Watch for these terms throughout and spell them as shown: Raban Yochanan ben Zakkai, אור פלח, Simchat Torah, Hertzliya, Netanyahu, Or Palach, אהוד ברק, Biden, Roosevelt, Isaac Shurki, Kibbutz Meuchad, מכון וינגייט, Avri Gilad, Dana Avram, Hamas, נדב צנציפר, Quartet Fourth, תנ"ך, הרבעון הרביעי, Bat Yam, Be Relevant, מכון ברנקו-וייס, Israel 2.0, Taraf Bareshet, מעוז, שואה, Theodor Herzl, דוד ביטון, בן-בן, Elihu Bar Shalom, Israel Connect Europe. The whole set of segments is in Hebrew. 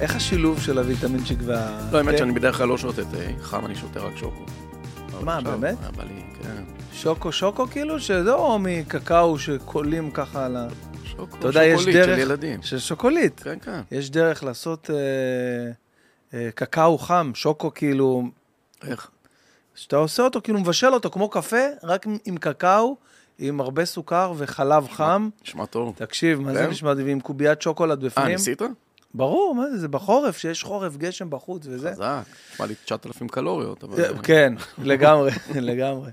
איך השילוב של הוויטמין שגווה? לא, האמת שאני בדרך כלל לא שותה חם, אני שותה רק שוקו. מה, באמת? שוקו כאילו, שזה או מקקאו שקולים ככה על ה... שוקו, שוקולית של ילדים. שוקולית. כן, כן. יש דרך לעשות קקאו חם, שוקו כאילו... איך? שאתה עושה אותו, כאילו מבשל אותו כמו קפה, רק עם קקאו, עם הרבה סוכר וחלב חם. נשמע טוב. תקשיב, מה זה נשמע טוב? עם קוביית שוקולד בפנים. ניסית? ברור, מה זה? זה בחורף, שיש חורף גשם בחוץ וזה. חזק, נשמע לי 9,000 קלוריות. כן, לגמרי, לגמרי.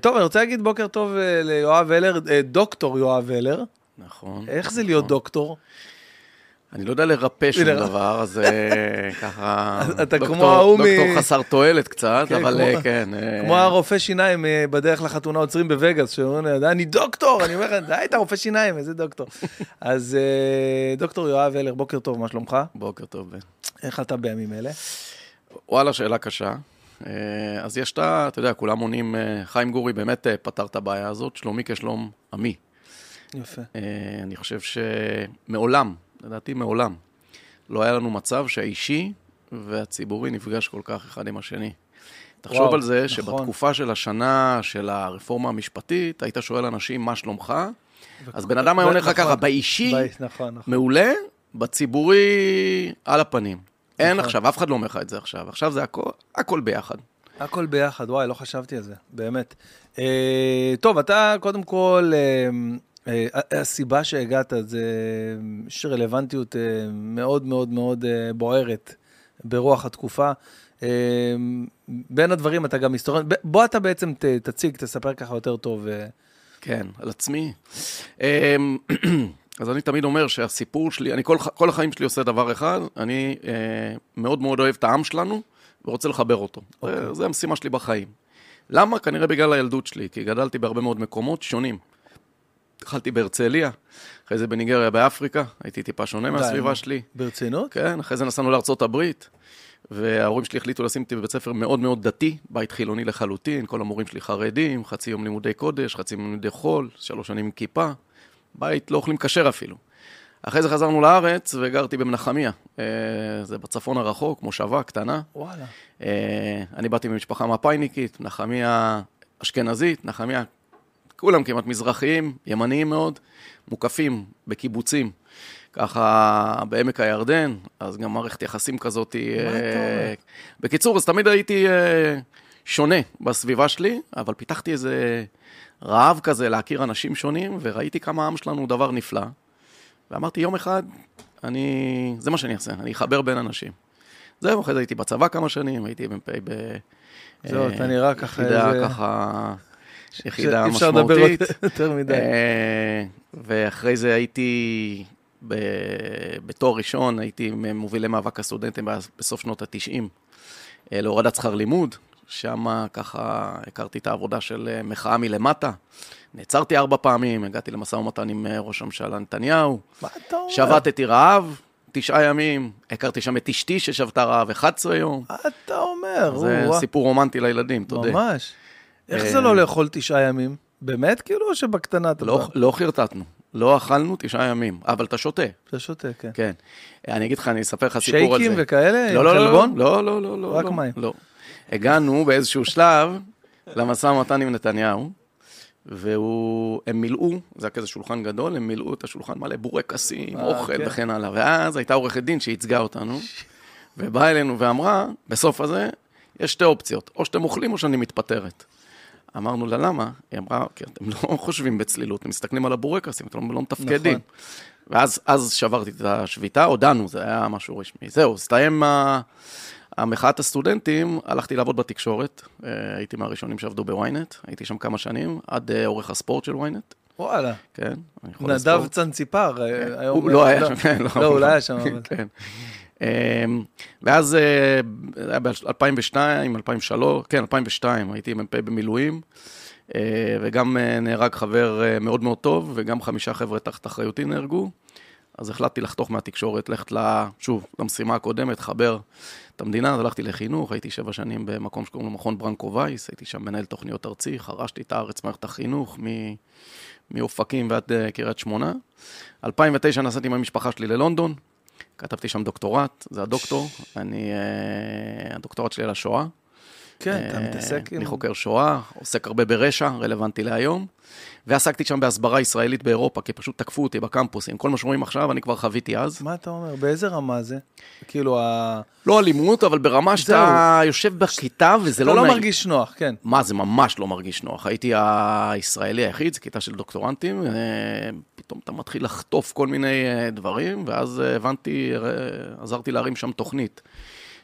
טוב, אני רוצה להגיד בוקר טוב ליואב הלר, דוקטור יואב הלר. נכון. איך זה להיות דוקטור? אני לא יודע לרפא שום דבר, אז ככה... דוקטור חסר תועלת קצת, אבל כן. כמו הרופא שיניים בדרך לחתונה עוצרים בווגאס, שאומרים לי, אני דוקטור, אני אומר לך, די, אתה רופא שיניים, איזה דוקטור. אז דוקטור יואב הלר, בוקר טוב, מה שלומך? בוקר טוב, בן. איך אתה בימים אלה? וואלה, שאלה קשה. אז יש אתה יודע, כולם עונים, חיים גורי באמת פתר את הבעיה הזאת, שלומי כשלום עמי. יפה. אני חושב שמעולם... לדעתי מעולם. לא היה לנו מצב שהאישי והציבורי נפגש כל כך אחד עם השני. תחשוב וואו, על זה נכון. שבתקופה של השנה של הרפורמה המשפטית, היית שואל אנשים מה שלומך, אז בן אדם היה עונה לך נכון. ככה, באישי, נכון, נכון. מעולה, בציבורי על הפנים. נכון. אין עכשיו, אף אחד לא אומר לך את זה עכשיו. עכשיו זה הכל ביחד. הכל ביחד, וואי, לא חשבתי על זה, באמת. טוב, אתה קודם כל... הסיבה שהגעת זה שרלוונטיות מאוד מאוד מאוד בוערת ברוח התקופה. בין הדברים אתה גם היסטוריון, בוא אתה בעצם תציג, תספר ככה יותר טוב. כן, על עצמי. אז אני תמיד אומר שהסיפור שלי, אני כל החיים שלי עושה דבר אחד, אני מאוד מאוד אוהב את העם שלנו ורוצה לחבר אותו. זה המשימה שלי בחיים. למה? כנראה בגלל הילדות שלי, כי גדלתי בהרבה מאוד מקומות שונים. התחלתי בהרצליה, אחרי זה בניגריה באפריקה, הייתי טיפה שונה מהסביבה שלי. ברצינות? כן, אחרי זה נסענו לארצות הברית, וההורים שלי החליטו לשים אותי בבית ספר מאוד מאוד דתי, בית חילוני לחלוטין, כל המורים שלי חרדים, חצי יום לימודי קודש, חצי יום לימודי חול, 3 שנים עם כיפה, בית לא אוכלים כשר אפילו. אחרי זה חזרנו לארץ וגרתי במנחמיה, זה בצפון הרחוק, מושבה קטנה. וואלה. אני באתי ממשפחה מפייניקית, מנחמיה אשכנזית, מנחמיה כולם כמעט מזרחיים, ימניים מאוד, מוקפים בקיבוצים, ככה בעמק הירדן, אז גם מערכת יחסים כזאת. בקיצור, אז תמיד הייתי שונה בסביבה שלי, אבל פיתחתי איזה רעב כזה להכיר אנשים שונים, וראיתי כמה העם שלנו הוא דבר נפלא, ואמרתי יום אחד, זה מה שאני אעשה, אני אחבר בין אנשים. זהו, אחרי זה הייתי בצבא כמה שנים, הייתי מ"פ ב... זהו, אתה נראה ככה איזה... יחידה משמעותית, ואחרי זה הייתי, בתואר ראשון, הייתי מוביל למאבק הסטודנטים בסוף שנות ה-90, להורדת שכר לימוד, שם ככה הכרתי את העבודה של מחאה מלמטה, נעצרתי 4 פעמים, הגעתי למשא ומתן עם ראש הממשלה נתניהו, שבתתי רעב, 9 ימים, הכרתי שם את אשתי ששבתה רעב 11 יום. מה אתה אומר? זה סיפור רומנטי לילדים, תודה. ממש. איך זה לא לאכול 9 ימים? באמת כאילו שבקטנה אתה... לא חרטטנו, לא אכלנו 9 ימים, אבל אתה שותה. אתה שותה, כן. כן. אני אגיד לך, אני אספר לך סיפור על זה. שייקים וכאלה? לא, לא, לא, לא, לא. רק מים. לא. הגענו באיזשהו שלב למשא ומתן עם נתניהו, והם מילאו, זה היה כזה שולחן גדול, הם מילאו את השולחן מלא בורקסים, אוכל וכן הלאה. ואז הייתה עורכת דין שייצגה אותנו, ובאה אלינו ואמרה, בסוף הזה, יש 2 אופציות, או שאתם אוכלים או שאני מתפטרת. אמרנו לה, למה? היא אמרה, כי אתם לא חושבים בצלילות, אתם מסתכלים על הבורקסים, אתם לא מתפקדים. ואז שברתי את השביתה, הודענו, זה היה משהו רשמי. זהו, הסתיים המחאת הסטודנטים, הלכתי לעבוד בתקשורת, הייתי מהראשונים שעבדו בוויינט, הייתי שם כמה שנים, עד עורך הספורט של וויינט. וואלה. כן. נדב צנציפר. הוא לא היה שם. לא, הוא לא היה שם. כן. ואז היה ב-2002, הייתי מ"פ במילואים, וגם נהרג חבר מאוד מאוד טוב, וגם 5 חבר'ה תחת אחריותי נהרגו, אז החלטתי לחתוך מהתקשורת, ללכת שוב, למשימה הקודמת, חבר את המדינה, אז הלכתי לחינוך, הייתי 7 שנים במקום שקוראים לו מכון ברנקו-וייס, הייתי שם מנהל תוכניות ארצי, חרשתי את הארץ מערכת החינוך, מאופקים ועד קריית שמונה. 2009 נסעתי עם המשפחה שלי ללונדון, כתבתי שם דוקטורט, זה הדוקטור, הדוקטורט שלי על השואה. כן, אתה מתעסק. אני חוקר שואה, עוסק הרבה ברשע, רלוונטי להיום, ועסקתי שם בהסברה ישראלית באירופה, כי פשוט תקפו אותי בקמפוס, עם כל מה שומעים עכשיו, אני כבר חוויתי אז. מה אתה אומר? באיזה רמה זה? כאילו לא אלימות, אבל ברמה שאתה יושב בכיתה, וזה לא מרגיש נוח, כן. מה, זה ממש לא מרגיש נוח. הייתי הישראלי היחיד, זו כיתה של דוקטורנטים, פתאום אתה מתחיל לחטוף כל מיני דברים, ואז הבנתי, עזרתי להרים שם תוכנית.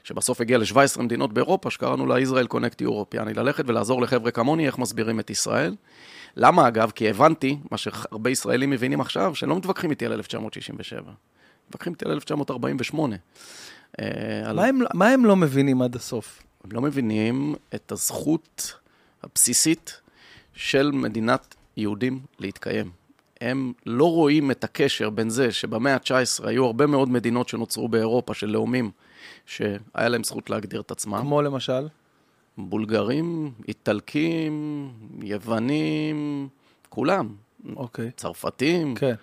שבסוף הגיע ל-17 מדינות באירופה, שקראנו לה Israel Connect Europe, יעני ללכת ולעזור לחבר'ה כמוני, איך מסבירים את ישראל. למה אגב? כי הבנתי, מה שהרבה ישראלים מבינים עכשיו, שלא מתווכחים איתי על 1967, מתווכחים איתי על 1948. מה הם לא מבינים עד הסוף? הם לא מבינים את הזכות הבסיסית של מדינת יהודים להתקיים. הם לא רואים את הקשר בין זה שבמאה ה-19 היו הרבה מאוד מדינות שנוצרו באירופה של לאומים, שהיה להם זכות להגדיר את עצמם. כמו למשל? בולגרים, איטלקים, יוונים, כולם. אוקיי. צרפתים. כן.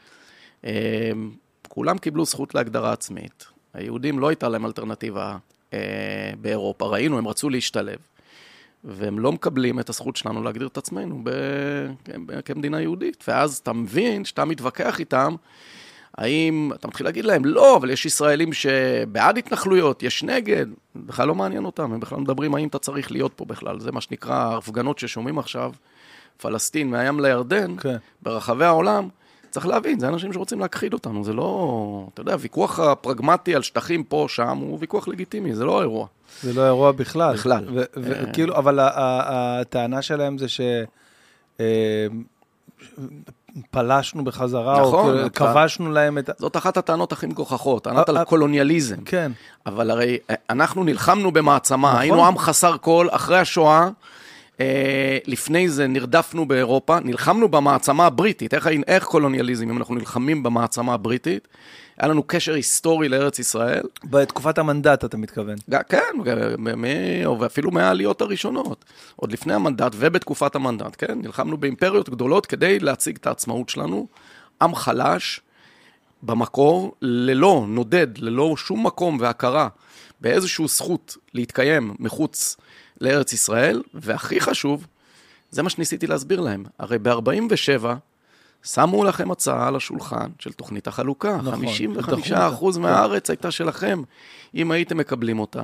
כולם קיבלו זכות להגדרה עצמית. היהודים לא הייתה להם אלטרנטיבה באירופה. ראינו, הם רצו להשתלב. והם לא מקבלים את הזכות שלנו להגדיר את עצמנו כמדינה יהודית. ואז אתה מבין שאתה מתווכח איתם, האם אתה מתחיל להגיד להם, לא, אבל יש ישראלים שבעד התנחלויות, יש נגד, בכלל לא מעניין אותם, הם בכלל מדברים האם אתה צריך להיות פה בכלל, זה מה שנקרא ההפגנות ששומעים עכשיו, פלסטין מהים לירדן, ברחבי העולם, צריך להבין, זה אנשים שרוצים להכחיד אותנו, זה לא, אתה יודע, הוויכוח הפרגמטי על שטחים פה, שם, הוא ויכוח לגיטימי, זה לא אירוע. זה לא אירוע בכלל. בכלל. וכאילו, אבל הטענה שלהם זה פלשנו בחזרה, נכון, או כבשנו להם את... זאת אחת הטענות הכי מגוחכות, טענת על קולוניאליזם. כן. אבל הרי אנחנו נלחמנו במעצמה, נכון. היינו עם חסר כל, אחרי השואה, לפני זה נרדפנו באירופה, נלחמנו במעצמה הבריטית, איך קולוניאליזם, אם אנחנו נלחמים במעצמה הבריטית, היה לנו קשר היסטורי לארץ ישראל. בתקופת המנדט אתה מתכוון. כן, ואפילו מהעליות הראשונות. עוד לפני המנדט ובתקופת המנדט, כן? נלחמנו באימפריות גדולות כדי להציג את העצמאות שלנו. עם חלש, במקור, ללא נודד, ללא שום מקום והכרה, באיזשהו זכות להתקיים מחוץ לארץ ישראל, והכי חשוב, זה מה שניסיתי להסביר להם. הרי ב-47, שמו לכם הצעה על השולחן של תוכנית החלוקה. 55% מהארץ הייתה שלכם, אם הייתם מקבלים אותה.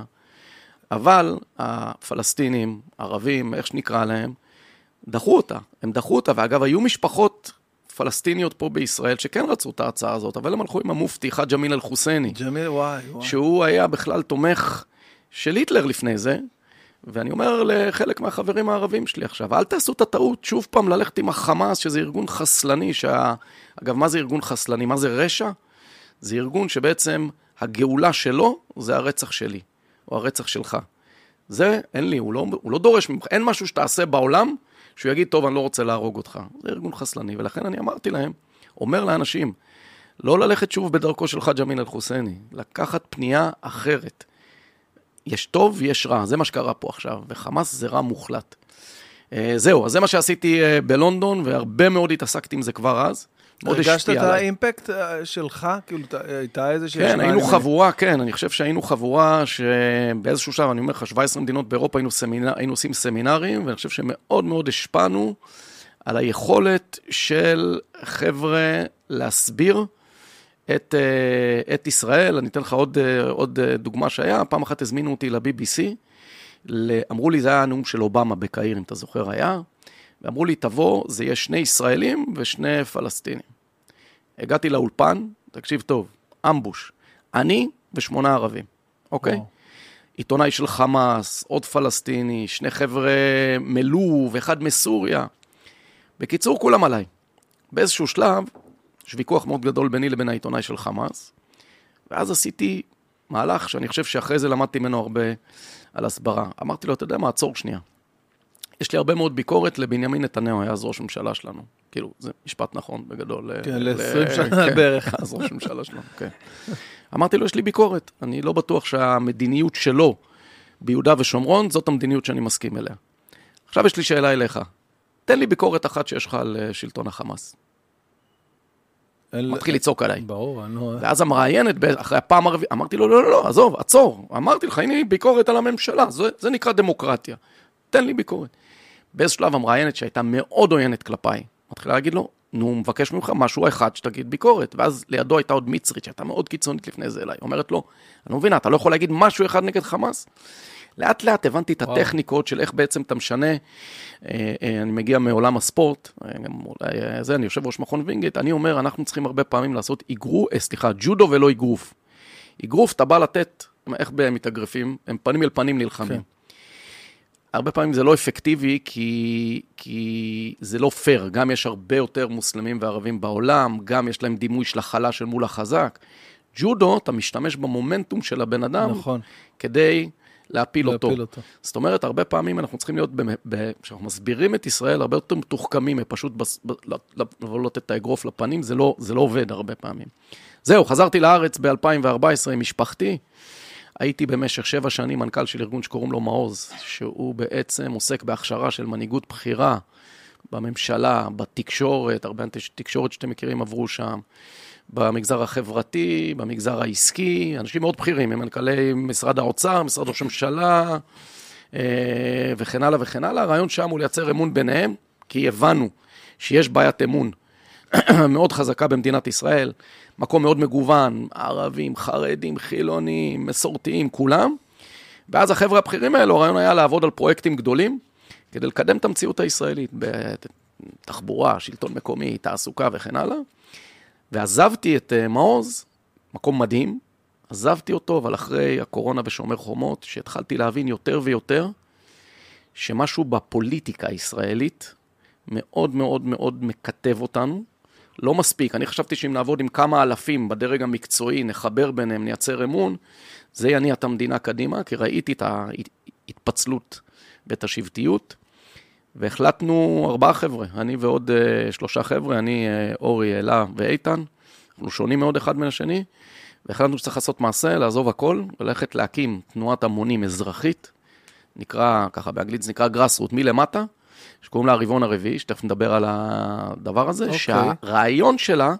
אבל הפלסטינים, ערבים, איך שנקרא להם, דחו אותה. הם דחו אותה, ואגב, היו משפחות פלסטיניות פה בישראל שכן רצו את ההצעה הזאת, אבל הם הלכו עם המופתי, ג'מיל אל-חוסייני. ג'מיל, וואי. שהוא היה בכלל תומך של היטלר לפני זה, ואני אומר לחלק מהחברים הערבים שלי עכשיו, אל תעשו את הטעות, שוב פעם ללכת עם החמאס, שזה ארגון חסלני, אגב, מה זה ארגון חסלני? מה זה רשע? זה ארגון שבעצם הגאולה שלו, זה הרצח שלי, או הרצח שלך. זה, אין לי, הוא לא דורש ממך, אין משהו שתעשה בעולם, שהוא יגיד, טוב, אני לא רוצה להרוג אותך. זה ארגון חסלני, ולכן אני אמרתי להם, אומר לאנשים, לא ללכת שוב בדרכו שלך, ג'מיל אל-חוסייני, לקחת פנייה אחרת. יש טוב, יש רע, זה מה שקרה פה עכשיו, וחמאס זה רע מוחלט. זהו, אז זה מה שעשיתי בלונדון, והרבה מאוד התעסקתי עם זה כבר אז. הרגשת את האימפקט שלך? כאילו, הייתה איזושהי... כן, היינו חבורה, כן, אני חושב שהיינו חבורה שבאיזשהו שלב, אני אומר לך, 17 מדינות באירופה היינו עושים סמינרים, ואני חושב שמאוד מאוד השפענו על היכולת של חבר'ה להסביר, את ישראל, אני אתן לך עוד דוגמה שהיה, פעם אחת הזמינו אותי ל-BBC, אמרו לי, זה היה הנאום של אובמה בקהיר, אם אתה זוכר היה, ואמרו לי, תבוא, זה יהיה שני ישראלים ושני פלסטינים. הגעתי לאולפן, תקשיב טוב, אמבוש, אני ו8 ערבים, אוקיי? עיתונאי של חמאס, עוד פלסטיני, שני חבר'ה מלוב, אחד מסוריה. בקיצור, כולם עליי. באיזשהו שלב, יש ויכוח מאוד גדול ביני לבין העיתונאי של חמאס, ואז עשיתי מהלך שאני חושב שאחרי זה למדתי ממנו הרבה על הסברה. אמרתי לו, אתה יודע מה, עצור שנייה. יש לי הרבה מאוד ביקורת לבנימין נתניהו, היה אז ראש ממשלה שלנו. כאילו, זה משפט נכון בגדול. כן, ל-20 שנה בערך. אז ראש ממשלה שלנו, כן. אמרתי לו, יש לי ביקורת. אני לא בטוח שהמדיניות שלו ביהודה ושומרון, זאת המדיניות שאני מסכים אליה. עכשיו יש לי שאלה אליך. תן לי ביקורת אחת שיש לך על שלטון החמאס. מתחיל לצעוק עליי. ברור, נו. ואז המראיינת, אחרי הפעם הרביעית, אמרתי לו, לא, לא, לא, עזוב, עצור. אמרתי לך, הנה ביקורת על הממשלה, זה נקרא דמוקרטיה. תן לי ביקורת. באיזה שלב המראיינת שהייתה מאוד עוינת כלפיי, מתחילה להגיד לו, נו, מבקש ממך משהו אחד שתגיד ביקורת. ואז לידו הייתה עוד מצרית, שהייתה מאוד קיצונית לפני זה אליי. אומרת לו, אני מבינה, אתה לא יכול להגיד משהו אחד נגד חמאס? לאט לאט הבנתי את הטכניקות של איך בעצם אתה משנה, אני מגיע מעולם הספורט, זה אני יושב ראש מכון וינגייט, אני אומר אנחנו צריכים הרבה פעמים לעשות ג'ודו ולא איגרוף. איגרוף אתה בא לתת, איך בהם מתאגרפים, הם פנים אל פנים נלחמים. הרבה פעמים זה לא אפקטיבי כי זה לא פייר, גם יש הרבה יותר מוסלמים וערבים בעולם, גם יש להם דימוי של החלש של מול החזק. ג'ודו אתה משתמש במומנטום של הבן אדם, כדי להפיל אותו. זאת אומרת, הרבה פעמים אנחנו צריכים להיות, כשאנחנו מסבירים את ישראל, הרבה יותר מתוחכמים, פשוט לא לתת את האגרוף לפנים, זה לא עובד הרבה פעמים. זהו, חזרתי לארץ ב-2014 עם משפחתי, הייתי במשך 7 שנים מנכ"ל של ארגון שקוראים לו מעוז, שהוא בעצם עוסק בהכשרה של מנהיגות בחירה, בממשלה, בתקשורת, הרבה תקשורת שאתם מכירים עברו שם, במגזר החברתי, במגזר העסקי, אנשים מאוד בכירים, הם מנכ"לי משרד האוצר, משרד ראש הממשלה, וכן הלאה וכן הלאה. הרעיון שם הוא לייצר אמון ביניהם, כי הבנו שיש בעיית אמון מאוד חזקה במדינת ישראל, מקום מאוד מגוון, ערבים, חרדים, חילונים, מסורתיים, כולם. ואז החבר'ה הבכירים האלו, הרעיון היה לעבוד על פרויקטים גדולים, כדי לקדם את המציאות הישראלית, בתחבורה, שלטון מקומי, תעסוקה וכן הלאה. ועזבתי את מעוז, מקום מדהים, עזבתי אותו, אבל אחרי הקורונה ושומר חומות, שהתחלתי להבין יותר ויותר, שמשהו בפוליטיקה הישראלית, מאוד מאוד מאוד מקטב אותנו, לא מספיק, אני חשבתי שאם נעבוד עם כמה אלפים בדרג המקצועי, נחבר ביניהם, נייצר אמון, זה יניע את המדינה קדימה, כי ראיתי את ההתפצלות ואת השבטיות, והחלטנו 4 חבר'ה, אני ועוד 3 חבר'ה, אני אורי, אלה ואיתן, אנחנו שונים מאוד אחד מן השני, והחלטנו שצריך לעשות מעשה, לעזוב הכל, וללכת להקים תנועת המונים אזרחית, נקרא, ככה באנגלית זה נקרא גרסרות, מלמטה, שקוראים לה הרבעון הרביעי, שתכף נדבר על הדבר הזה, okay. שהרעיון שלה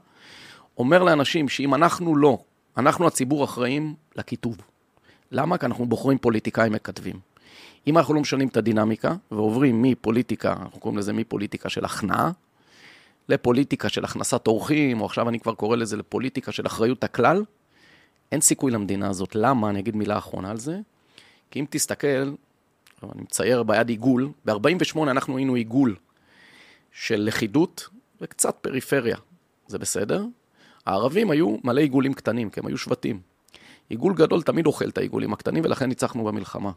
אומר לאנשים שאם אנחנו לא, אנחנו הציבור אחראים לכיתוב. למה? כי אנחנו בוחרים פוליטיקאים מכתבים. אם אנחנו לא משנים את הדינמיקה, ועוברים מפוליטיקה, אנחנו קוראים לזה מפוליטיקה של הכנעה, לפוליטיקה של הכנסת אורחים, או עכשיו אני כבר קורא לזה לפוליטיקה של אחריות הכלל, אין סיכוי למדינה הזאת. למה? אני אגיד מילה אחרונה על זה. כי אם תסתכל, אני מצייר ביד עיגול, ב-48 אנחנו היינו עיגול של לכידות וקצת פריפריה. זה בסדר? הערבים היו מלא עיגולים קטנים, כי הם היו שבטים. עיגול גדול תמיד אוכל את העיגולים הקטנים, ולכן ניצחנו במלחמה.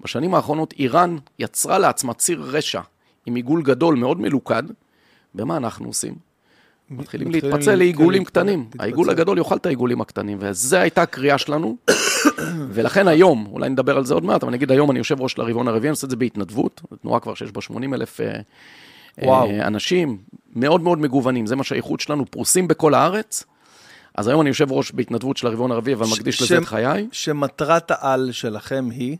בשנים האחרונות איראן יצרה לעצמה ציר רשע עם עיגול גדול מאוד מלוכד, ומה אנחנו עושים? מתחילים להתפצל לעיגולים קטנים, העיגול הגדול יאכל את העיגולים הקטנים, וזו הייתה הקריאה שלנו, ולכן היום, אולי נדבר על זה עוד מעט, אבל נגיד היום אני יושב ראש לרבעון הרביעי, אני עושה את זה בהתנדבות, תנועה כבר שיש בה 80,000 אנשים, מאוד מאוד מגוונים, זה מה שהאיכות שלנו, פרוסים בכל הארץ, אז היום אני יושב ראש בהתנדבות של הרבעון הרביעי, אבל מקדיש לזה את חיי. שמטרת העל שלכם היא?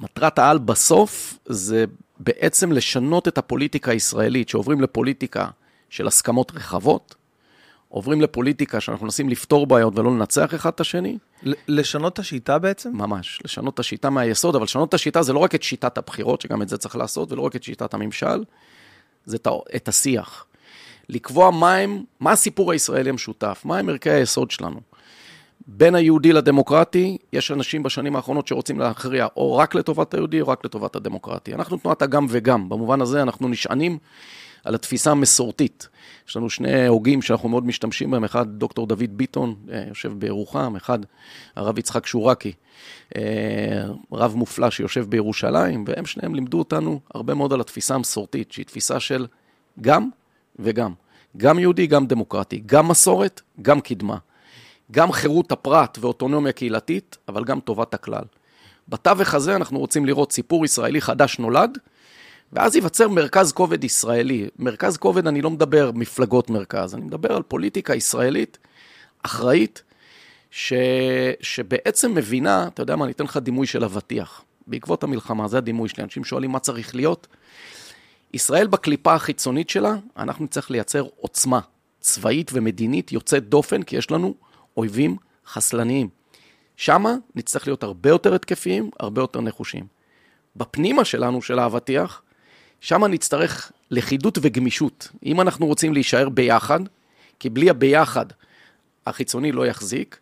מטרת העל בסוף זה בעצם לשנות את הפוליטיקה הישראלית, שעוברים לפוליטיקה של הסכמות רחבות, עוברים לפוליטיקה שאנחנו נסים לפתור בעיות ולא לנצח אחד את השני. לשנות את השיטה בעצם? ממש, לשנות את השיטה מהיסוד, אבל לשנות את השיטה זה לא רק את שיטת הבחירות, שגם את זה צריך לעשות, ולא רק את שיטת הממשל, זה את השיח. לקבוע מה הסיפור הישראלי המשותף, מה הם ערכי היסוד שלנו. בין היהודי לדמוקרטי, יש אנשים בשנים האחרונות שרוצים להכריע או רק לטובת היהודי או רק לטובת הדמוקרטי. אנחנו תנועת הגם וגם, במובן הזה אנחנו נשענים על התפיסה המסורתית. יש לנו 2 הוגים שאנחנו מאוד משתמשים בהם, אחד דוקטור דוד ביטון, יושב בירוחם, אחד הרב יצחק שורקי, רב מופלא שיושב בירושלים, והם שניהם לימדו אותנו הרבה מאוד על התפיסה המסורתית, שהיא תפיסה של גם וגם. גם יהודי, גם דמוקרטי, גם מסורת, גם קדמה. גם חירות הפרט ואוטונומיה קהילתית, אבל גם טובת הכלל. בתווך הזה אנחנו רוצים לראות סיפור ישראלי חדש נולד, ואז ייווצר מרכז כובד ישראלי. מרכז כובד, אני לא מדבר מפלגות מרכז, אני מדבר על פוליטיקה ישראלית אחראית, שבעצם מבינה, אתה יודע מה, אני אתן לך דימוי של אבטיח. בעקבות המלחמה, זה הדימוי שלי. אנשים שואלים מה צריך להיות. ישראל בקליפה החיצונית שלה, אנחנו צריך לייצר עוצמה. צבאית ומדינית יוצאת דופן, כי יש לנו אויבים חסלניים. שמה נצטרך להיות הרבה יותר התקפיים, הרבה יותר נחושים. בפנימה שלנו, של האבטיח, שמה נצטרך לחידות וגמישות. אם אנחנו רוצים להישאר ביחד, כי בלי הביחד החיצוני לא יחזיק,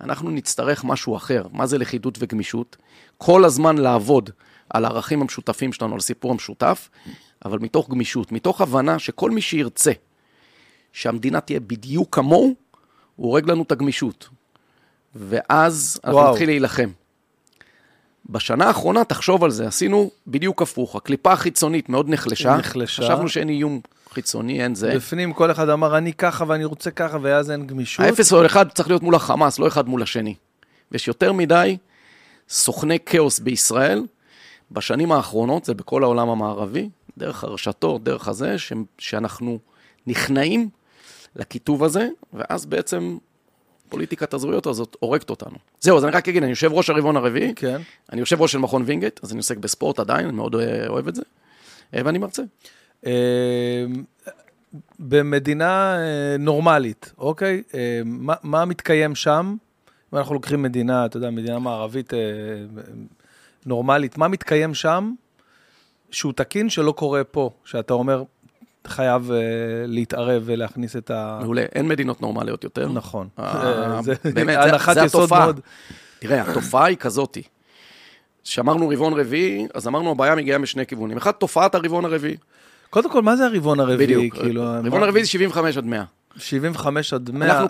אנחנו נצטרך משהו אחר. מה זה לחידות וגמישות? כל הזמן לעבוד על הערכים המשותפים שלנו, על סיפור המשותף, אבל מתוך גמישות, מתוך הבנה שכל מי שירצה שהמדינה תהיה בדיוק כמוהו, הוא הורג לנו את הגמישות. ואז אנחנו נתחיל להילחם. בשנה האחרונה, תחשוב על זה, עשינו בדיוק הפוך. הקליפה החיצונית מאוד נחלשה. חשבנו שאין איום חיצוני, אין זה. בפנים כל אחד אמר, אני ככה ואני רוצה ככה, ואז אין גמישות. האפס או אחד צריך להיות מול החמאס, לא אחד מול השני. ויש יותר מדי סוכני כאוס בישראל, בשנים האחרונות, זה בכל העולם המערבי, דרך הרשתות, דרך הזה, שאנחנו נכנעים לכיתוב הזה, ואז בעצם פוליטיקת הזרויות הזאת הורגת אותנו. זהו, אז אני רק אגיד, אני יושב ראש הרבעון הרביעי, כן. אני יושב ראש של מכון וינגייט, אז אני עוסק בספורט עדיין, אני מאוד אוהב את זה, ואני מרצה. במדינה נורמלית, אוקיי? מה מתקיים שם? אם אנחנו לוקחים מדינה, אתה יודע, מדינה מערבית נורמלית, מה מתקיים שם שהוא תקין שלא קורה פה, שאתה אומר, חייב להתערב ולהכניס את ה... מעולה, אין מדינות נורמליות יותר. נכון. באמת, זה התופעה. תראה, התופעה היא כזאת. כשאמרנו רבעון רביעי, אז אמרנו הבעיה מגיעה משני כיוונים. אחד, תופעת הרבעון הרביעי. קודם כל, מה זה הרבעון הרביעי? בדיוק. רבעון הרביעי זה 75 עד 100. 75 עד 100.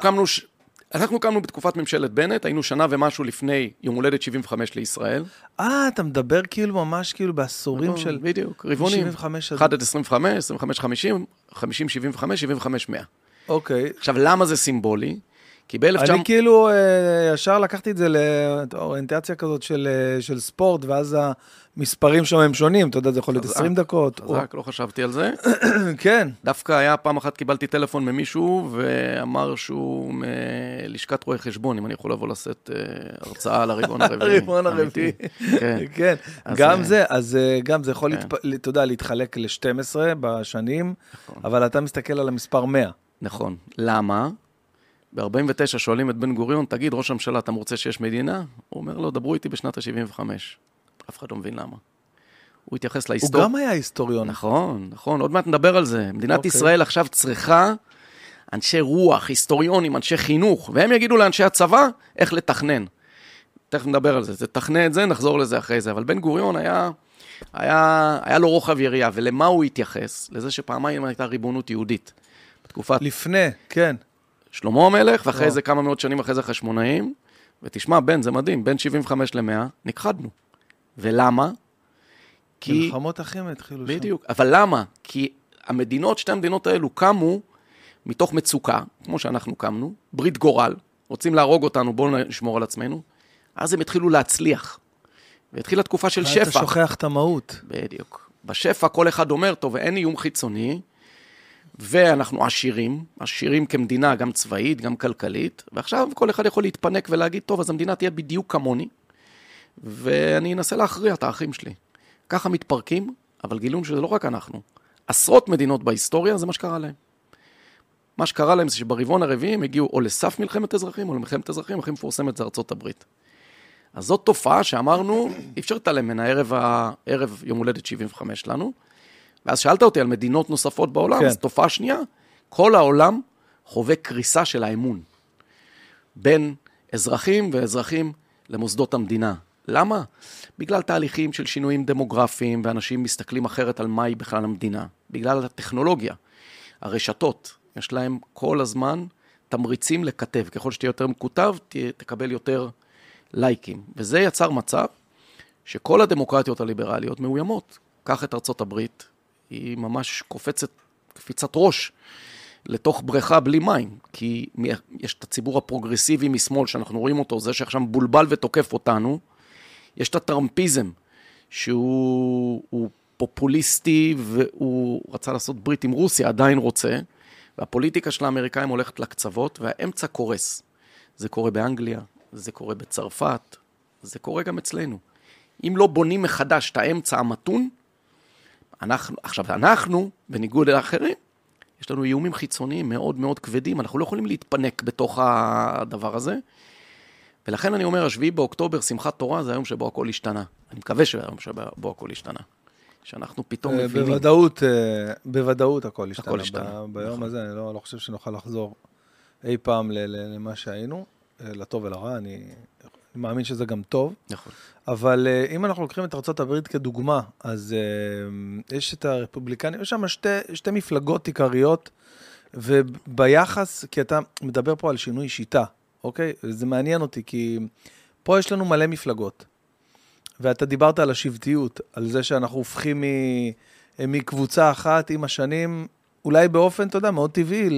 אנחנו קמנו בתקופת ממשלת בנט, היינו שנה ומשהו לפני יום הולדת 75 לישראל. אתה מדבר כאילו ממש כאילו בעשורים של... בדיוק, רבעונים. 1 עד 25, 25, 50, 50, 75, 75, 100. אוקיי. עכשיו, למה זה סימבולי? כי ב-1900... אני כאילו ישר לקחתי את זה לאוריינטציה כזאת של ספורט, ואז המספרים שם הם שונים, אתה יודע, זה יכול להיות 20 דקות. רק לא חשבתי על זה. כן. דווקא היה פעם אחת קיבלתי טלפון ממישהו, ואמר שהוא מלשכת רואי חשבון, אם אני יכול לבוא לשאת הרצאה על הרבעון הרביעי. הרבעון הרביעי. כן. גם זה, אז גם זה יכול, אתה יודע, להתחלק ל-12 בשנים, אבל אתה מסתכל על המספר 100. נכון. למה? ב-49 שואלים את בן גוריון, תגיד, ראש הממשלה, אתה מרוצה שיש מדינה? הוא אומר לו, דברו איתי בשנת ה-75. אף אחד לא מבין למה. הוא התייחס להיסטוריה. הוא גם היה היסטוריון. נכון, נכון, עוד מעט נדבר על זה. מדינת ישראל עכשיו צריכה אנשי רוח, היסטוריונים, אנשי חינוך, והם יגידו לאנשי הצבא איך לתכנן. תכף נדבר על זה, תכנן את זה, נחזור לזה אחרי זה. אבל בן גוריון היה לו רוחב יריעה, ולמה הוא התייחס? לזה שפעמיים הייתה ריבונות יהודית. בתקופת... לפני, כן. שלמה המלך, ואחרי זה כמה מאות שנים אחרי זה חשמונאים, ותשמע, בן, זה מדהים, בין 75 ל-100, נכחדנו. ולמה? כי... מלחמות אחים התחילו שם. בדיוק, אבל למה? כי המדינות, שתי המדינות האלו קמו מתוך מצוקה, כמו שאנחנו קמנו, ברית גורל, רוצים להרוג אותנו, בואו נשמור על עצמנו, אז הם התחילו להצליח. והתחילה תקופה של שפע. אתה שוכח את המהות. בדיוק. בשפע כל אחד אומר, טוב, אין איום חיצוני, ואנחנו עשירים, עשירים כמדינה, גם צבאית, גם כלכלית, ועכשיו כל אחד יכול להתפנק ולהגיד, טוב, אז המדינה תהיה בדיוק כמוני, ואני אנסה להכריע את האחים שלי. ככה מתפרקים, אבל גילום שזה לא רק אנחנו. עשרות מדינות בהיסטוריה, זה מה שקרה להם. מה שקרה להם זה שברבעון הרביעי הם הגיעו או לסף מלחמת אזרחים, או למלחמת אזרחים, הכי מפורסמת זה ארצות הברית. אז זאת תופעה שאמרנו, אפשרת להם מן הערב יום הולדת 75 לנו, ואז שאלת אותי על מדינות נוספות בעולם, אז תופעה שנייה, כל העולם חווה קריסה של האמון. בין אזרחים ואזרחים למוסדות המדינה. למה? בגלל תהליכים של שינויים דמוגרפיים, ואנשים מסתכלים אחרת על מהי בכלל המדינה. בגלל הטכנולוגיה. הרשתות, יש להם כל הזמן תמריצים לכתב. ככל שתהיה יותר מכותב, תקבל יותר לייקים. וזה יצר מצב שכל הדמוקרטיות הליברליות מאוימות. קח את ארצות הברית, היא ממש קופצת, קפיצת ראש, לתוך בריכה בלי מים, כי יש את הציבור הפרוגרסיבי משמאל, שאנחנו רואים אותו, זה שעכשיו בולבל ותוקף אותנו, יש את הטראמפיזם, שהוא פופוליסטי, והוא רצה לעשות ברית עם רוסיה, עדיין רוצה, והפוליטיקה של האמריקאים הולכת לקצוות, והאמצע קורס. זה קורה באנגליה, זה קורה בצרפת, זה קורה גם אצלנו. אם לא בונים מחדש את האמצע המתון, עכשיו אנחנו, בניגוד לאחרים, יש לנו איומים חיצוניים מאוד מאוד כבדים, אנחנו לא יכולים להתפנק בתוך הדבר הזה, ולכן אני אומר, השביעי באוקטובר, שמחת תורה, זה היום שבו הכל השתנה. אני מקווה שהיום שבו הכל השתנה. שאנחנו פתאום מבינים. בוודאות הכל השתנה. ביום הזה אני לא חושב שנוכל לחזור אי פעם למה שהיינו, לטוב ולרע, אני מאמין שזה גם טוב. נכון. אבל אם אנחנו לוקחים את ארצות הברית כדוגמה, אז יש את הרפובליקנים, יש שם שתי מפלגות עיקריות, וביחס, כי אתה מדבר פה על שינוי שיטה, אוקיי? זה מעניין אותי, כי פה יש לנו מלא מפלגות, ואתה דיברת על השבטיות, על זה שאנחנו הופכים מקבוצה אחת עם השנים, אולי באופן, אתה יודע, מאוד טבעי,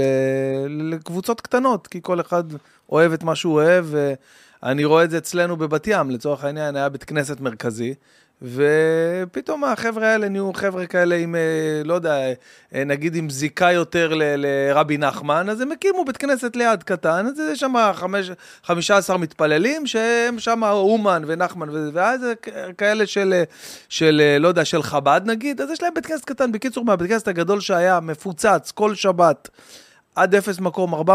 לקבוצות קטנות, כי כל אחד אוהב את מה שהוא אוהב, אני רואה את זה אצלנו בבת ים, לצורך העניין היה בית כנסת מרכזי, ופתאום החבר'ה האלה נהיו חבר'ה כאלה עם, לא יודע, נגיד עם זיקה יותר לרבי נחמן, אז הם הקימו בית כנסת ליד קטן, אז יש שם 15 מתפללים, שהם שם אומן ונחמן, ואז כאלה של, לא יודע, של חב"ד נגיד, אז יש להם בית כנסת קטן, בקיצור מהבית כנסת הגדול שהיה מפוצץ כל שבת, עד אפס מקום 400-500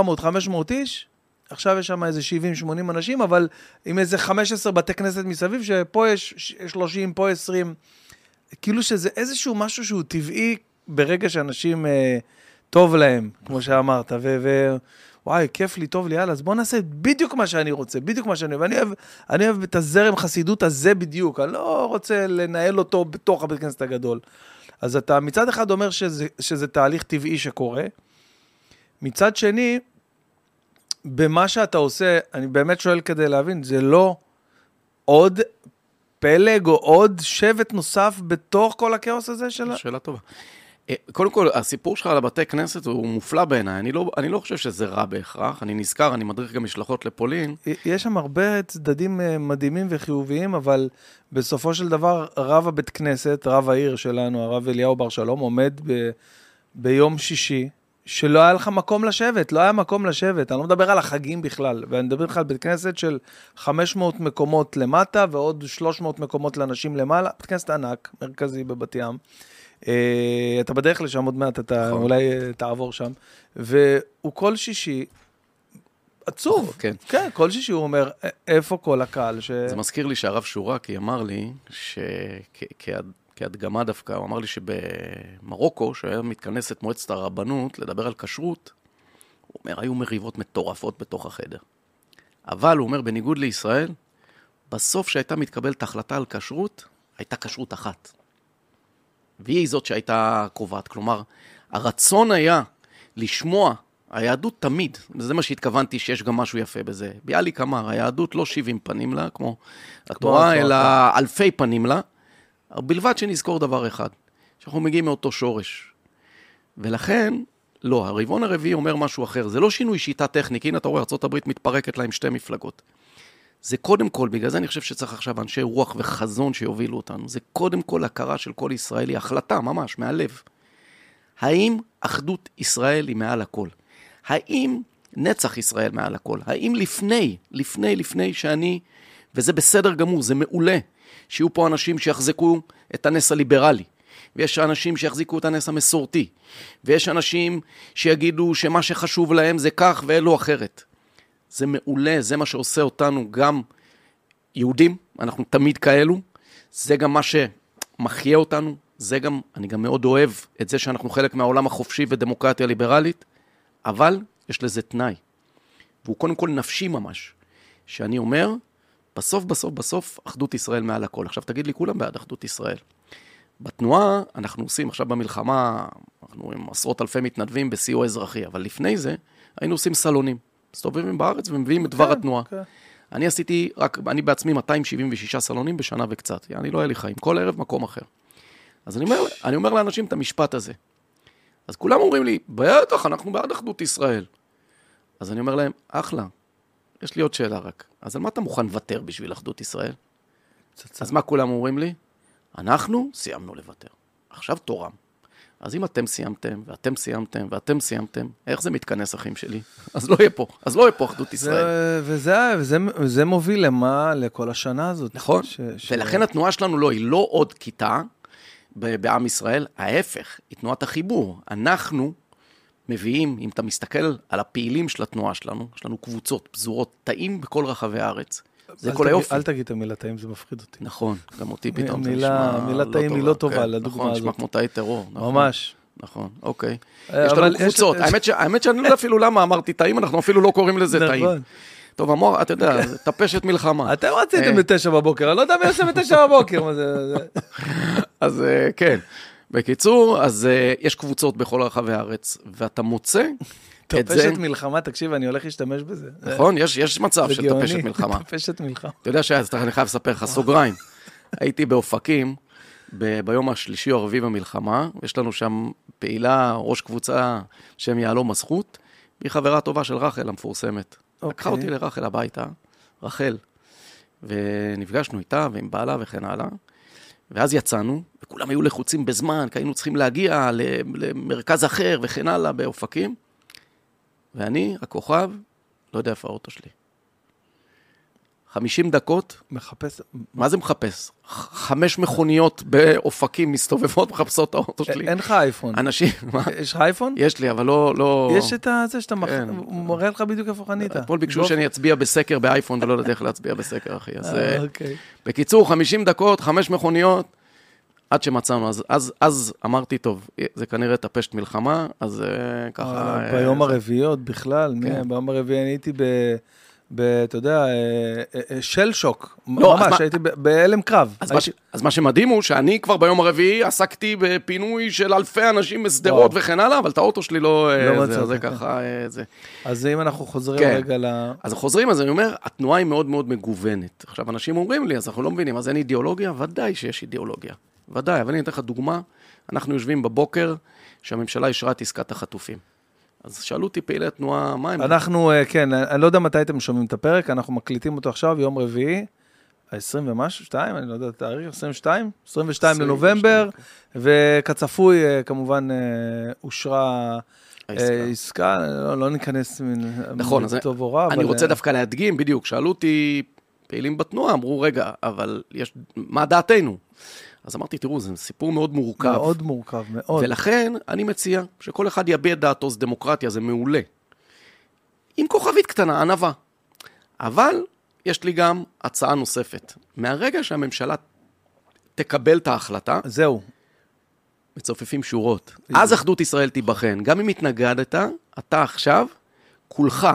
איש, עכשיו יש שם איזה 70-80 אנשים, אבל עם איזה 15 בתי כנסת מסביב, שפה יש 30, פה 20, כאילו שזה איזשהו משהו שהוא טבעי, ברגע שאנשים טוב להם, כמו שאמרת, וואי, כיף לי, טוב לי, יאללה, אז בוא נעשה בדיוק מה שאני רוצה, בדיוק מה שאני אוהב, אני אוהב את הזרם חסידות הזה בדיוק, אני לא רוצה לנהל אותו בתוך הבית כנסת הגדול, אז אתה מצד אחד אומר שזה תהליך טבעי שקורה, מצד שני, במה שאתה עושה, אני באמת שואל כדי להבין, זה לא עוד פלג או עוד שבט נוסף בתוך כל הכאוס הזה של... שאלה טובה. קודם כל, הסיפור שלך על הבתי כנסת הוא מופלא בעיניי. אני לא חושב שזה רע בהכרח. אני נזכר, אני מדריך גם משלחות לפולין. יש שם הרבה צדדים מדהימים וחיוביים, אבל בסופו של דבר, רב הבית כנסת, רב העיר שלנו, הרב אליהו בר שלום, עומד ביום שישי, שלא היה לך מקום לשבת, לא היה מקום לשבת, אני לא מדבר על החגים בכלל, ואני מדבר לך על בית כנסת של 500 מקומות למטה, ועוד 300 מקומות לאנשים למעלה, בית כנסת ענק, מרכזי בבת ים, אתה בדרך לשם עוד מעט, אתה אולי תעבור שם, והוא כל שישי, עצוב, כן, כל שישי הוא אומר, איפה כל הקהל ש... זה מזכיר לי שהרב שורקי אמר לי, כהדגמה דווקא, הוא אמר לי שבמרוקו, שהיה מתכנסת מועצת הרבנות לדבר על כשרות, הוא אומר, היו מריבות מטורפות בתוך החדר. אבל, הוא אומר, בניגוד לישראל, בסוף שהייתה מתקבלת החלטה על כשרות, הייתה כשרות אחת. והיא זאת שהייתה קובעת. כלומר, הרצון היה לשמוע היהדות תמיד, וזה מה שהתכוונתי שיש גם משהו יפה בזה. ביאליק אמר, היהדות לא 70 פנים לה, כמו התורה, אלא אלפי פנים לה, בלבד שנזכור דבר אחד, שאנחנו מגיעים מאותו שורש. ולכן, לא, הרבעון הרביעי אומר משהו אחר, זה לא שינוי שיטה טכנית, הנה אתה רואה, ארצות הברית מתפרקת להם שתי מפלגות. זה קודם כל, בגלל זה אני חושב שצריך עכשיו אנשי רוח וחזון שיובילו אותנו, זה קודם כל הכרה של כל ישראלי, החלטה ממש, מהלב. האם אחדות ישראל היא מעל הכל? האם נצח ישראל מעל הכל? האם לפני שאני, וזה בסדר גמור, זה מעולה, שיהיו פה אנשים שיחזקו את הנס הליברלי, ויש אנשים שיחזיקו את הנס המסורתי, ויש אנשים שיגידו שמה שחשוב להם זה כך ואלו אחרת. זה מעולה, זה מה שעושה אותנו גם יהודים, אנחנו תמיד כאלו, זה גם מה שמחיה אותנו, זה גם, אני גם מאוד אוהב את זה שאנחנו חלק מהעולם החופשי ודמוקרטיה ליברלית, אבל יש לזה תנאי, והוא קודם כל נפשי ממש, שאני אומר, בסוף, אחדות ישראל מעל הכל. עכשיו תגיד לי, כולם בעד אחדות ישראל. בתנועה, אנחנו עושים עכשיו במלחמה, אנחנו עם עשרות אלפי מתנדבים בסיוע אזרחי, אבל לפני זה, היינו עושים סלונים. מסתובבים בארץ ומביאים את דבר התנועה. אני עשיתי, אני בעצמי 276 סלונים בשנה וקצת. אני לא היה לי חיים, כל ערב מקום אחר. אז אני אומר לאנשים את המשפט הזה. אז כולם אומרים לי, בטח, אנחנו בעד אחדות ישראל. אז אני אומר להם, אחלה. יש לי עוד שאלה רק. אז על מה אתה מוכן לוותר בשביל אחדות ישראל? אז מה כולם אומרים לי? אנחנו סיימנו לוותר. עכשיו תורם. אז אם אתם סיימתם, ואתם סיימתם, איך זה מתכנס, אחים שלי? אז לא יהיה פה. אז לא יהיה פה אחדות ישראל. וזה מוביל למה? לכל השנה הזאת. נכון. ולכן התנועה שלנו לא, היא לא עוד כיתה בעם ישראל. ההפך, היא תנועת החיבור. אנחנו מביאים, אם אתה מסתכל על הפעילים של התנועה שלנו, יש לנו קבוצות, פזורות, תאים בכל רחבי הארץ. זה כל היופי. אל תגיד את המילה תאים, זה מפחיד אותי. נכון, גם אותי פתאום. מילה תאים היא לא טובה, לדוגמה הזאת. נשמע כמו תאי טרור. ממש. נכון, אוקיי. יש לנו קבוצות. האמת שאני לא יודע אפילו למה אמרתי תאים, אנחנו אפילו לא קוראים לזה תאים. טוב, אמור, אתה יודע, זה טפשת מלחמה. אתם רציתם בתשע בבוקר, אני לא יודע מי עושה בתשע בבוקר. אז כן. בקיצור, אז יש קבוצות בכל רחבי הארץ, ואתה מוצא את זה. טפשת מלחמה, תקשיב, אני הולך להשתמש בזה. נכון, יש מצב של טפשת מלחמה. טפשת מלחמה. אתה יודע שאני חייב לספר לך סוגריים. הייתי באופקים, ביום השלישי או הרביעי במלחמה, יש לנו שם פעילה, ראש קבוצה, שם יעלום הזכות, היא חברה טובה של רחל המפורסמת. לקחה אותי לרחל הביתה, רחל, ונפגשנו איתה ועם בעלה וכן הלאה, ואז יצאנו, וכולם היו לחוצים בזמן, כי היינו צריכים להגיע למרכז אחר וכן הלאה באופקים, ואני, הכוכב, לא יודע איפה האוטו שלי. 50 דקות. מחפש. מה זה מחפש? 5 מכוניות באופקים מסתובבות, מחפשות את האוטו שלי. אין לך אייפון. אנשים, מה? יש לך אייפון? יש לי, אבל לא... יש את זה שאתה מראה לך בדיוק איפה חנית. אתמול ביקשו שאני אצביע בסקר באייפון, ולא לדרך להצביע בסקר, אחי. אוקיי. בקיצור, 50 דקות, 5 מכוניות, עד שמצאנו. אז אמרתי, טוב, זה כנראה טפשת מלחמה, אז ככה... ביום הרביעיות בכלל, ביום הרביעי הייתי ב... אתה יודע, של שוק, ממש, הייתי בהלם קרב. אז מה שמדהים הוא שאני כבר ביום הרביעי עסקתי בפינוי של אלפי אנשים מסדרות וכן הלאה, אבל את האוטו שלי לא... זה ככה... אז אם אנחנו חוזרים רגע ל... אז חוזרים, אז אני אומר, התנועה היא מאוד מאוד מגוונת. עכשיו, אנשים אומרים לי, אז אנחנו לא מבינים, אז אין אידיאולוגיה? ודאי שיש אידיאולוגיה. ודאי, אבל אני אתן לך דוגמה, אנחנו יושבים בבוקר שהממשלה אישרה את עסקת החטופים. אז שאלו אותי פעילי התנועה, מה הם? אנחנו, כן, אני לא יודע מתי אתם שומעים את הפרק, אנחנו מקליטים אותו עכשיו, יום רביעי, 20 ומשהו, 2, אני לא יודע, תאריך 22, 22 לנובמבר, וכצפוי, כמובן, אושרה עסקה, לא ניכנס מן טוב או רע. אני רוצה דווקא להדגים, בדיוק, שאלו אותי פעילים בתנועה, אמרו, רגע, אבל מה דעתנו? אז אמרתי, תראו, זה סיפור מאוד מורכב. מאוד מורכב, מאוד. ולכן אני מציע שכל אחד יביע דעתו, זה דמוקרטיה, זה מעולה. עם כוכבית קטנה, ענווה. אבל יש לי גם הצעה נוספת. מהרגע שהממשלה תקבל את ההחלטה... זהו. מצופפים שורות. אז אחדות ישראל תיבחן. גם אם התנגדת, אתה עכשיו, כולך...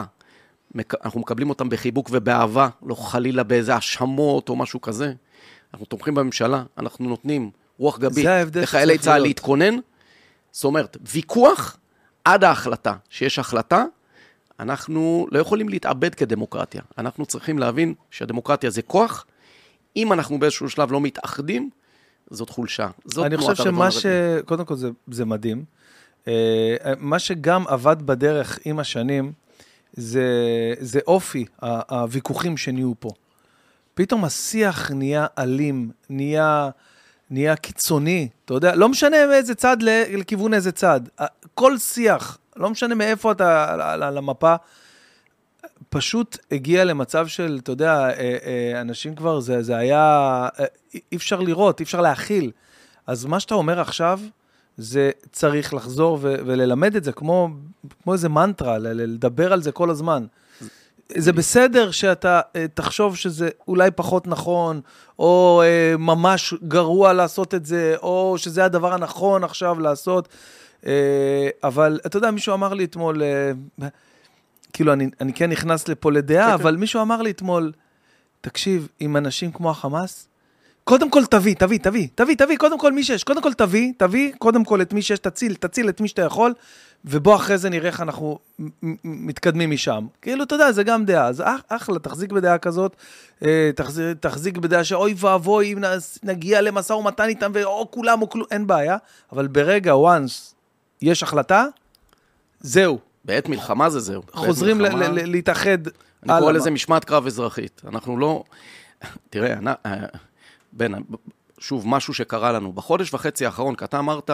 אנחנו מקבלים אותם בחיבוק ובאהבה, לא חלילה באיזה השמות או משהו כזה. אנחנו תומכים בממשלה, אנחנו נותנים רוח גבית לחיילי צהל להתכונן. זאת אומרת, ויכוח עד ההחלטה. שיש החלטה, אנחנו לא יכולים להתאבד כדמוקרטיה. אנחנו צריכים להבין שהדמוקרטיה זה כוח. אם אנחנו באיזשהו שלב לא מתאחדים, זאת חולשה. אני חושב שמה ש... קודם כל זה מדהים. מה שגם עבד בדרך עם השנים, זה אופי הוויכוחים שנהיו פה. פתאום השיח נהיה אלים, נהיה קיצוני, אתה יודע, לא משנה מאיזה צד לכיוון איזה צד, כל שיח, לא משנה מאיפה אתה על המפה, פשוט הגיע למצב של, אתה יודע, אנשים כבר, זה היה, אי אפשר לראות, אי אפשר להכיל, אז מה שאתה אומר עכשיו, זה צריך לחזור וללמד את זה, כמו איזה מנטרה, לדבר על זה כל הזמן. זה בסדר שאתה תחשוב שזה אולי פחות נכון, או ממש גרוע לעשות את זה, או שזה הדבר הנכון עכשיו לעשות, אבל אתה יודע, מישהו אמר לי אתמול, כאילו אני כן נכנס לפה לדעה, אבל מישהו אמר לי אתמול, תקשיב, עם אנשים כמו החמאס, קודם כל תביא, קודם כל מי שיש, קודם כל תביא, קודם כל את מי שיש, תציל את מי שאתה יכול, ובוא אחרי זה נראה איך אנחנו מתקדמים משם. כאילו, אתה יודע, זה גם דעה. אז אחלה, תחזיק בדעה כזאת, תחזיק בדעה שאוי ואבוי, אם נגיע למשא ומתן איתם, או כולם או כלום, אין בעיה. אבל ברגע, once, יש החלטה, זהו. בעת מלחמה זה זהו. חוזרים להתאחד. אני קורא לזה משמעת קרב אזרחית. אנחנו לא... תראה, בן, שוב, משהו שקרה לנו. בחודש וחצי האחרון, כי אתה אמרת...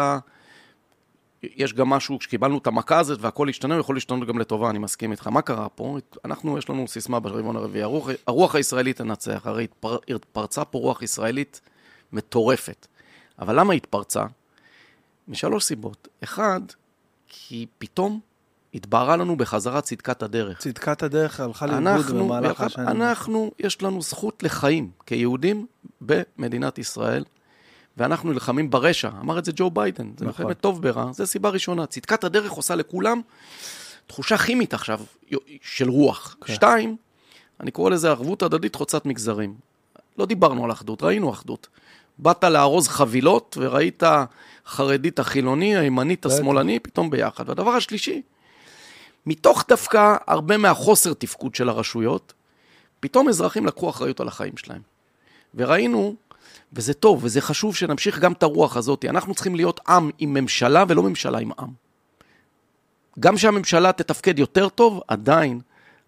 יש גם משהו, כשקיבלנו את המכה הזאת והכל השתנה, יכול להשתנות גם לטובה, אני מסכים איתך. מה קרה פה? אנחנו, יש לנו סיסמה ברבעון הרביעי, הרוח הישראלית תנצח, הרי התפרצה פה רוח ישראלית מטורפת. אבל למה התפרצה? משלוש סיבות. אחד, כי פתאום התבררה לנו בחזרה צדקת הדרך. צדקת הדרך הלכה לאיבוד במהלך השנים. אנחנו, יש לנו זכות לחיים כיהודים במדינת ישראל, ואנחנו נלחמים ברשע. אמר את זה ג'ו ביידן, זה מלחמת טוב ברע, זה סיבה ראשונה. צדקת הדרך עושה לכולם תחושה כימית עכשיו של רוח. שתיים, אני קורא לזה ערבות הדדית חוצת מגזרים. לא דיברנו על אחדות, ראינו אחדות. באת לארוז חבילות וראית חרדית החילוני, הימנית השמאלני, פתאום ביחד. והדבר השלישי, מתוך דווקא הרבה מהחוסר תפקוד של הרשויות, פתאום אזרחים לקחו אחריות על החיים שלהם. וראינו, וזה טוב, וזה חשוב שנמשיך גם את הרוח הזאת. אנחנו צריכים להיות עם עם ממשלה ולא ממשלה עם עם. גם שהממשלה תתפקד יותר טוב, עדיין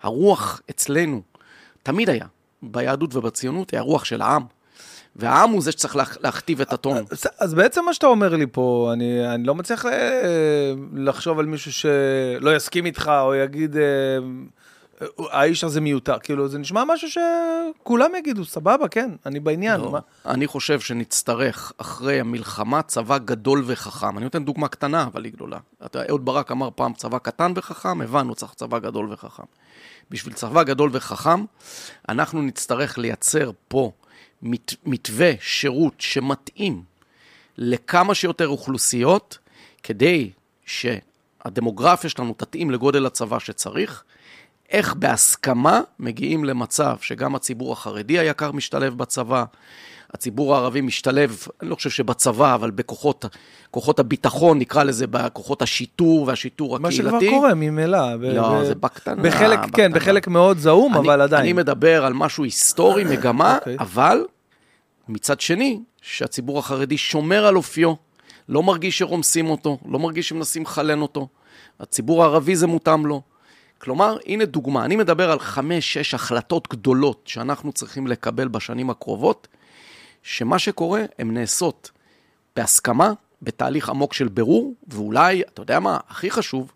הרוח אצלנו תמיד היה. ביהדות ובציונות היא הרוח של העם. והעם הוא זה שצריך להכתיב את הטון. אז בעצם מה שאתה אומר לי פה, אני לא מצליח לחשוב על מישהו שלא יסכים איתך, או יגיד, האיש הזה מיותר. כאילו, זה נשמע משהו שכולם יגידו, סבבה, כן, אני בעניין. אני חושב שנצטרך אחרי המלחמה צבא גדול וחכם. אני נותן דוגמה קטנה, אבל היא גדולה. אהוד ברק אמר פעם, צבא קטן וחכם, הבנו, צריך צבא גדול וחכם. בשביל צבא גדול וחכם, אנחנו נצטרך לייצר פה מתווה שירות שמתאים לכמה שיותר אוכלוסיות, כדי שהדמוגרפיה שלנו תתאים לגודל הצבא שצריך, איך בהסכמה מגיעים למצב שגם הציבור החרדי היקר משתלב בצבא, הציבור הערבי משתלב, אני לא חושב שבצבא, אבל בכוחות הביטחון, נקרא לזה, בכוחות השיטור והשיטור הקהילתי. מה שכבר קורה, ממילא. לא, זה בקטנה. בחלק, כן, בחלק מאוד זעום, אבל עדיין. אני מדבר על משהו היסטורי, מגמה, אבל מצד שני, שהציבור החרדי שומר על אופיו, לא מרגיש שרומסים אותו, לא מרגיש שמנסים חלן אותו, הציבור הערבי זה מותאם לו. כלומר, הנה דוגמה, אני מדבר על 5-6 החלטות גדולות שאנחנו צריכים לקבל בשנים הקרובות, שמה שקורה, הן נעשות בהסכמה, בתהליך עמוק של ברור, ואולי, אתה יודע מה, הכי חשוב,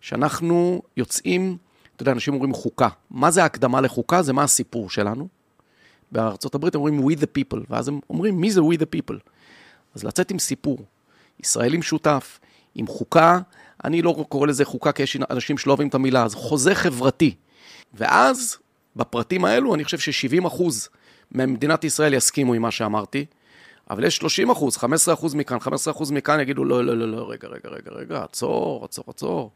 שאנחנו יוצאים, אתה יודע, אנשים אומרים חוקה. מה זה ההקדמה לחוקה? זה מה הסיפור שלנו. בארצות הברית הם אומרים we the people, ואז הם אומרים מי זה we the people. אז לצאת עם סיפור. ישראלים שותף, עם חוקה, אני לא קורא לזה חוקה, כי יש אנשים שלא אוהבים את המילה, אז חוזה חברתי. ואז, בפרטים האלו, אני חושב ש70% ממדינת ישראל יסכימו עם מה שאמרתי, אבל יש 30%, 15% מכאן, 15% מכאן יגידו, לא, לא, לא, לא, רגע, רגע, רגע, רגע, עצור, עצור, עצור.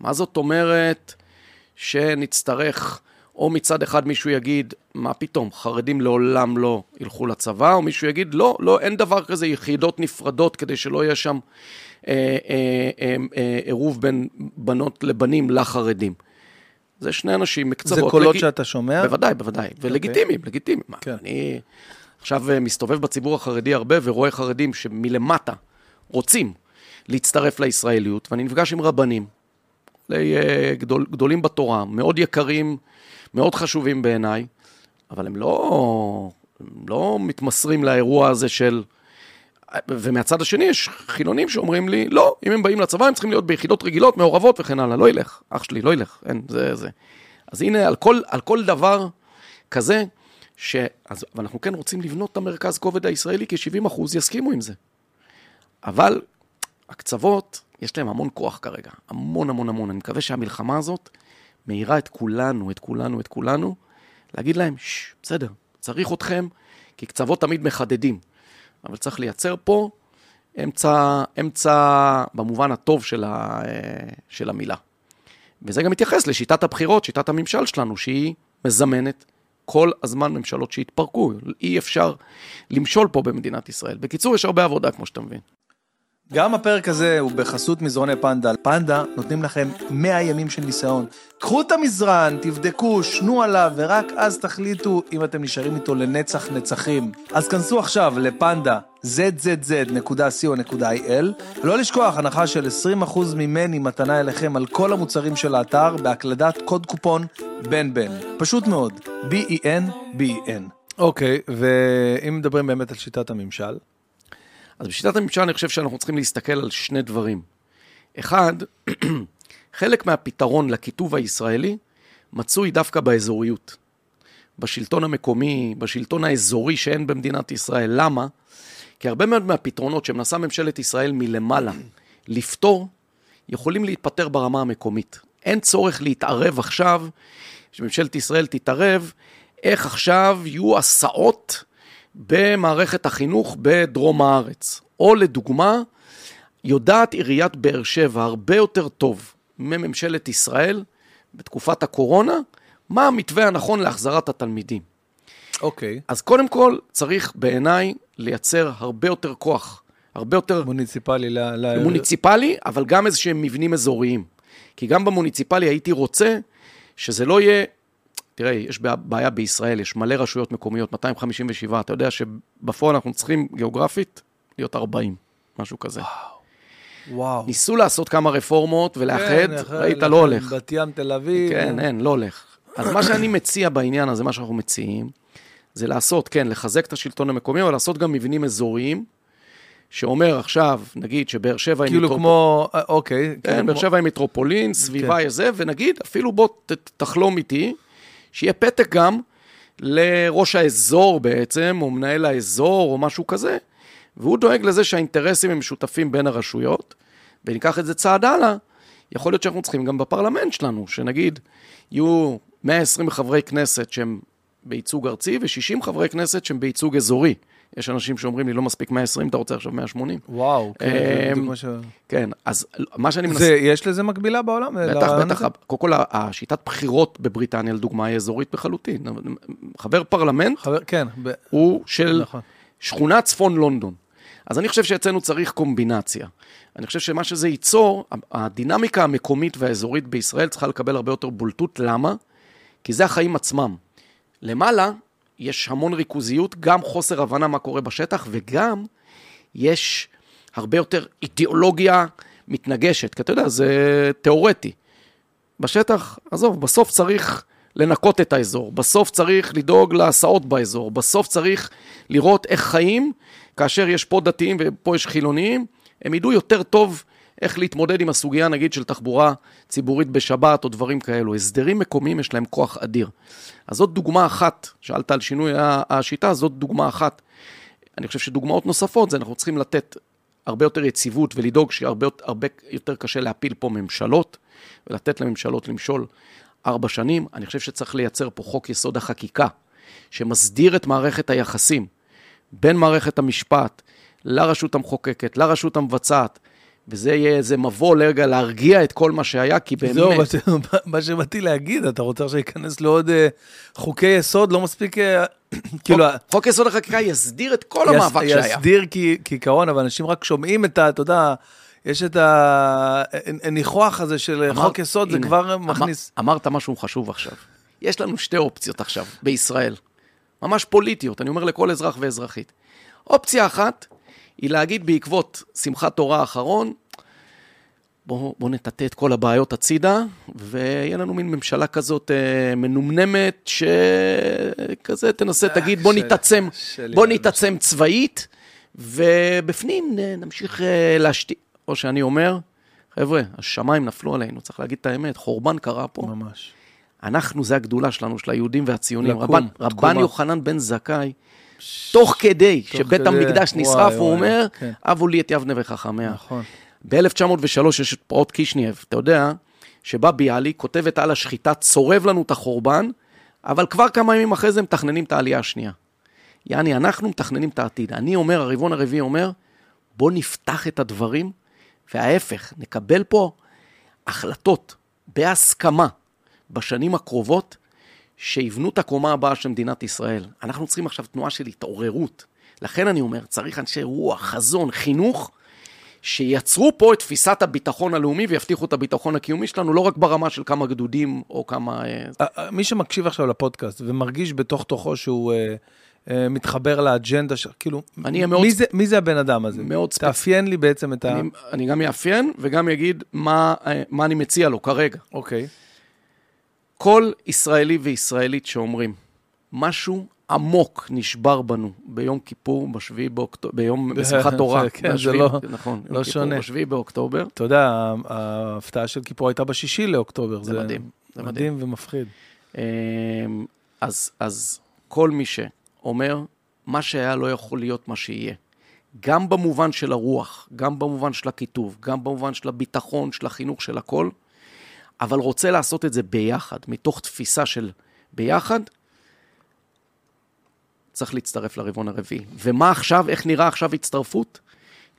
מה זאת אומרת שנצטרך, או מצד אחד מישהו יגיד, מה פתאום, חרדים לעולם לא ילכו לצבא, או מישהו יגיד, לא, לא, אין דבר כזה, יחידות נפרדות, כדי שלא יהיה שם עירוב בין בנות לבנים לחרדים. זה שני אנשים מקצוות. זה קולות שאתה שומע? בוודאי, בוודאי. ולגיטימיים, לגיטימיים. אני עכשיו מסתובב בציבור החרדי הרבה, ורואה חרדים שמלמטה רוצים להצטרף לישראליות, ואני נפגש עם רבנים, גדולים בתורה, מאוד יקרים, מאוד חשובים בעיניי, אבל הם לא מתמסרים לאירוע הזה של... ומהצד השני יש חילונים שאומרים לי, לא, אם הם באים לצבא, הם צריכים להיות ביחידות רגילות, מעורבות וכן הלאה, לא ילך, אח שלי, לא ילך, אין, זה. אז הנה, על כל דבר כזה, ואנחנו כן רוצים לבנות את המרכז כובד הישראלי, כ-70% יסכימו עם זה. אבל הקצוות, יש להם המון כוח כרגע, המון המון המון, אני מקווה שהמלחמה הזאת, מהירה את כולנו, את כולנו, להגיד להם, בסדר, צריך אתכם, כי קצוות תמיד מחדדים. אבל צריך לייצר פה אמצע במובן הטוב של המילה. וזה גם מתייחס לשיטת הבחירות, שיטת הממשל שלנו, שהיא מזמנת כל הזמן ממשלות שהתפרקו. אי אפשר למשול פה במדינת ישראל. בקיצור, יש הרבה עבודה, כמו שאתה מבין. גם הפרק הזה הוא בחסות מזרוני פנדה. פנדה נותנים לכם 100 ימים של ניסיון. קחו את המזרן, תבדקו, שנו עליו, ורק אז תחליטו אם אתם נשארים איתו לנצח נצחים. אז כנסו עכשיו לפנדה, zzz.co.il, ולא לשכוח הנחה של 20% ממני מתנה אליכם על כל המוצרים של האתר, בהקלדת קוד קופון בן-בן. פשוט מאוד, B-E-N-B-E-N. אוקיי, ואם מדברים באמת על שיטת הממשל, אז בשיטת הממשל אני חושב שאנחנו צריכים להסתכל על שני דברים. אחד, חלק מהפתרון לכיתוב הישראלי מצוי דווקא באזוריות. בשלטון המקומי, בשלטון האזורי שאין במדינת ישראל. למה? כי הרבה מאוד מהפתרונות שמנסה ממשלת ישראל מלמעלה לפתור, יכולים להתפטר ברמה המקומית. אין צורך להתערב עכשיו, שממשלת ישראל תתערב, איך עכשיו יהיו הסעות במערכת החינוך בדרום הארץ. או לדוגמה, יודעת עיריית באר שבע הרבה יותר טוב מממשלת ישראל בתקופת הקורונה, מה המתווה הנכון להחזרת התלמידים. אוקיי. אז קודם כל צריך בעיניי לייצר הרבה יותר כוח, הרבה יותר מוניציפלי, מוניציפלי, אבל גם איזשהם מבנים אזוריים. כי גם במוניציפלי הייתי רוצה שזה לא יהיה, תראה, יש בעיה בישראל, יש מלא רשויות מקומיות, 257, אתה יודע שבפועל אנחנו צריכים גיאוגרפית להיות 40, משהו כזה. וואו. ניסו לעשות כמה רפורמות ולאחד, ראית, לא הולך. בת ים, תל אביב. כן, אין, לא הולך. אז מה שאני מציע בעניין הזה, מה שאנחנו מציעים, זה לעשות, כן, לחזק את השלטון המקומי, אבל לעשות גם מבנים אזוריים, שאומר עכשיו, נגיד שבאר שבע היא מטרופולין. כאילו כמו, אוקיי. כן, באר שבע היא מטרופולין, סביבה היא זה, ונגיד, אפילו בוא תחלום איתי, שיהיה פתק גם לראש האזור בעצם, או מנהל האזור, או משהו כזה, והוא דואג לזה שהאינטרסים הם משותפים בין הרשויות, וניקח את זה צעד הלאה, יכול להיות שאנחנו צריכים גם בפרלמנט שלנו, שנגיד, יהיו 120 חברי כנסת שהם בייצוג ארצי, ו-60 חברי כנסת שהם בייצוג אזורי. יש אנשים שאומרים לי, לא מספיק 120, אתה רוצה עכשיו 180. וואו, כן. אז מה שאני מנסה... יש לזה מקבילה בעולם? בטח, בטח. קודם כל, השיטת בחירות בבריטניה, לדוגמה, היא אזורית בחלוטין. חבר פרלמנט הוא של שכונה צפון לונדון. אז אני חושב שאצלנו צריך קומבינציה. אני חושב שמה שזה ייצור, הדינמיקה המקומית והאזורית בישראל צריכה לקבל הרבה יותר בולטות. למה? כי זה החיים עצמם. למעלה יש המון ריכוזיות, גם חוסר הבנה מה קורה בשטח, וגם יש הרבה יותר אידיאולוגיה מתנגשת, כי אתה יודע, זה תיאורטי. בשטח, עזוב, בסוף צריך לנקות את האזור, בסוף צריך לדאוג להסעות באזור, בסוף צריך לראות איך חיים, כאשר יש פה דתיים ופה יש חילוניים, הם ידעו יותר טוב איך להתמודד עם הסוגיה, נגיד, של תחבורה ציבורית בשבת, או דברים כאלו. הסדרים מקומיים יש להם כוח אדיר. אז זאת דוגמה אחת, שאלת על שינוי השיטה, זאת דוגמה אחת. אני חושב שדוגמאות נוספות, זה אנחנו צריכים לתת הרבה יותר יציבות, ולדאוג שהרבה יותר קשה להפיל פה ממשלות, ולתת לממשלות למשול 4 שנים. אני חושב שצריך לייצר פה חוק יסוד החקיקה, שמסדיר את מערכת היחסים, בין מערכת המשפט, לרשות המחוקקת, לרשות המבצעת, וזה יהיה איזה מבוא לרגע להרגיע את כל מה שהיה, כי באמת... זהו, מה שבאתי להגיד, אתה רוצה שיכנס לעוד חוקי יסוד, לא מספיק... חוק יסוד החקיקה יסדיר את כל המאבק שהיה. יסדיר כעיקרון, אבל אנשים רק שומעים את ה... אתה יודע, יש את הניחוח הזה של חוק יסוד, זה כבר מכניס... אמרת משהו חשוב עכשיו. יש לנו 2 אופציות עכשיו, בישראל. ממש פוליטיות, אני אומר לכל אזרח ואזרחית. אופציה אחת, היא להגיד בעקבות שמחת תורה האחרון, בוא נטטה את כל הבעיות הצידה, ויהיה לנו מין ממשלה כזאת מנומנמת, שכזה תנסה, תגיד בוא נתעצם צבאית, ובפנים נמשיך להשתיק, או שאני אומר, חבר'ה, השמיים נפלו עלינו, צריך להגיד את האמת, חורבן קרה פה. ממש. אנחנו, זה הגדולה שלנו, של היהודים והציונים, רבן יוחנן בן זכאי, תוך כדי שבית המקדש נשרף, הוא אומר, אבו לי את יבנה וחכמיה. ב-1903 יש את פרעות קישניאב, אתה יודע, שבה ביאליק כותבת על השחיטה, צורב לנו את החורבן, אבל כבר כמה ימים אחרי זה מתכננים את העלייה השנייה. יעני, אנחנו מתכננים את העתיד. אני אומר, הרבעון הרביעי אומר, בוא נפתח את הדברים, וההפך, נקבל פה החלטות בהסכמה בשנים הקרובות, שיבנו את הקומה הבאה של מדינת ישראל. אנחנו צריכים עכשיו תנועה של התעוררות. לכן אני אומר, צריך אנשי רוח, חזון, חינוך, שיצרו פה את תפיסת הביטחון הלאומי, ויבטיחו את הביטחון הקיומי שלנו, לא רק ברמה של כמה גדודים, או כמה... מי שמקשיב עכשיו לפודקאסט, ומרגיש בתוך תוכו שהוא מתחבר לאג'נדה, כאילו, מי זה הבן אדם הזה? תאפיין לי בעצם את ה... אני גם יאפיין, וגם יגיד מה אני מציע לו כרגע. אוקיי. כל ישראלי וישראלית שאומרים, משהו עמוק נשבר בנו ביום כיפור, בשביעי באוקטובר, ביום בשמחת תורה. כן, זה לא, נכון, לא שונה. בשביעי באוקטובר. אתה יודע, ההפתעה של כיפור הייתה ב6 לאוקטובר. זה מדהים. זה מדהים ומפחיד. אז כל מי שאומר, מה שהיה לא יכול להיות מה שיהיה. גם במובן של הרוח, גם במובן של הכיתוב, גם במובן של הביטחון, של החינוך, של הכל, אבל רוצה לעשות את זה ביחד, מתוך תפיסה של ביחד, צריך להצטרף לרבעון הרביעי. ומה עכשיו, איך נראה עכשיו הצטרפות?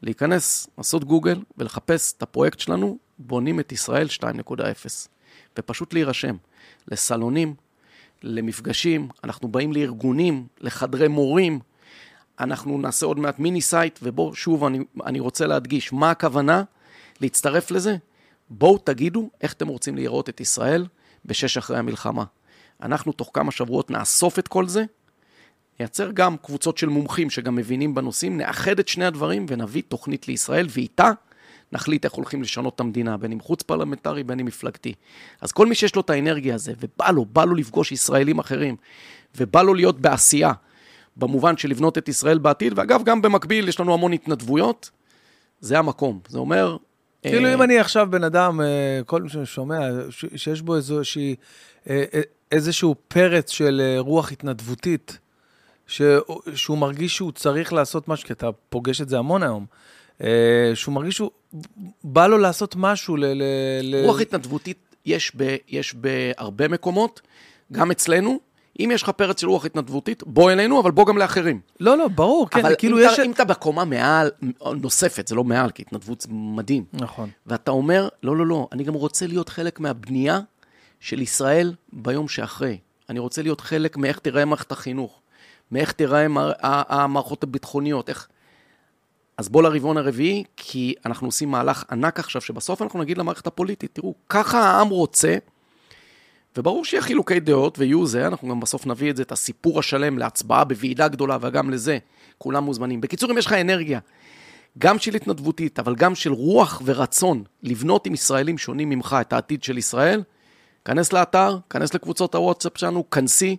להיכנס, לעשות גוגל ולחפש את הפרויקט שלנו, בונים את ישראל 2.0, ופשוט להירשם לסלונים, למפגשים, אנחנו באים לארגונים, לחדרי מורים, אנחנו נעשה עוד מעט מיני סייט, ובואו שוב אני רוצה להדגיש, מה הכוונה להצטרף לזה? בואו תגידו איך אתם רוצים לראות את ישראל בשש אחרי המלחמה. אנחנו תוך כמה שבועות נאסוף את כל זה, נייצר גם קבוצות של מומחים שגם מבינים בנושאים, נאחד את שני הדברים ונביא תוכנית לישראל, ואיתה נחליט איך הולכים לשנות את המדינה, בין אם חוץ פרלמנטרי, בין אם מפלגתי. אז כל מי שיש לו את האנרגיה הזה, ובא לו לפגוש ישראלים אחרים, ובא לו להיות בעשייה, במובן של לבנות את ישראל בעתיד, ואגב, גם במקביל יש לנו המון התנדבויות, זה המקום. זה אומר... כאילו אם אני עכשיו בן אדם, כל מי ששומע, שיש בו איזשהו פרץ של רוח התנדבותית, שהוא מרגיש שהוא צריך לעשות משהו, כי אתה פוגש את זה המון היום, שהוא מרגיש שהוא בא לו לעשות משהו. רוח התנדבותית יש בהרבה מקומות, גם אצלנו, אם יש לך פרץ של רוח התנדבותית, בוא אלינו, אבל בוא גם לאחרים. לא, לא, ברור. כן, אבל כאילו אם אתה בקומה מעל, נוספת, זה לא מעל, כי התנדבות זה מדהים. נכון. ואתה אומר, לא, לא, לא, אני גם רוצה להיות חלק מהבנייה של ישראל ביום שאחרי. אני רוצה להיות חלק מאיך תראה מערכת החינוך, מאיך תראה המערכות הביטחוניות, איך... אז בוא לרבעון הרביעי, כי אנחנו עושים מהלך ענק עכשיו, שבסוף אנחנו נגיד למערכת הפוליטית, תראו, ככה העם רוצה, וברור שיהיה חילוקי דעות ויהיו זה, אנחנו גם בסוף נביא את זה, את הסיפור השלם להצבעה בוועידה גדולה, וגם לזה, כולם מוזמנים. בקיצור, אם יש לך אנרגיה, גם של התנדבותית, אבל גם של רוח ורצון, לבנות עם ישראלים שונים ממך את העתיד של ישראל, כנס לאתר, כנס לקבוצות הוואטסאפ שלנו, כנסי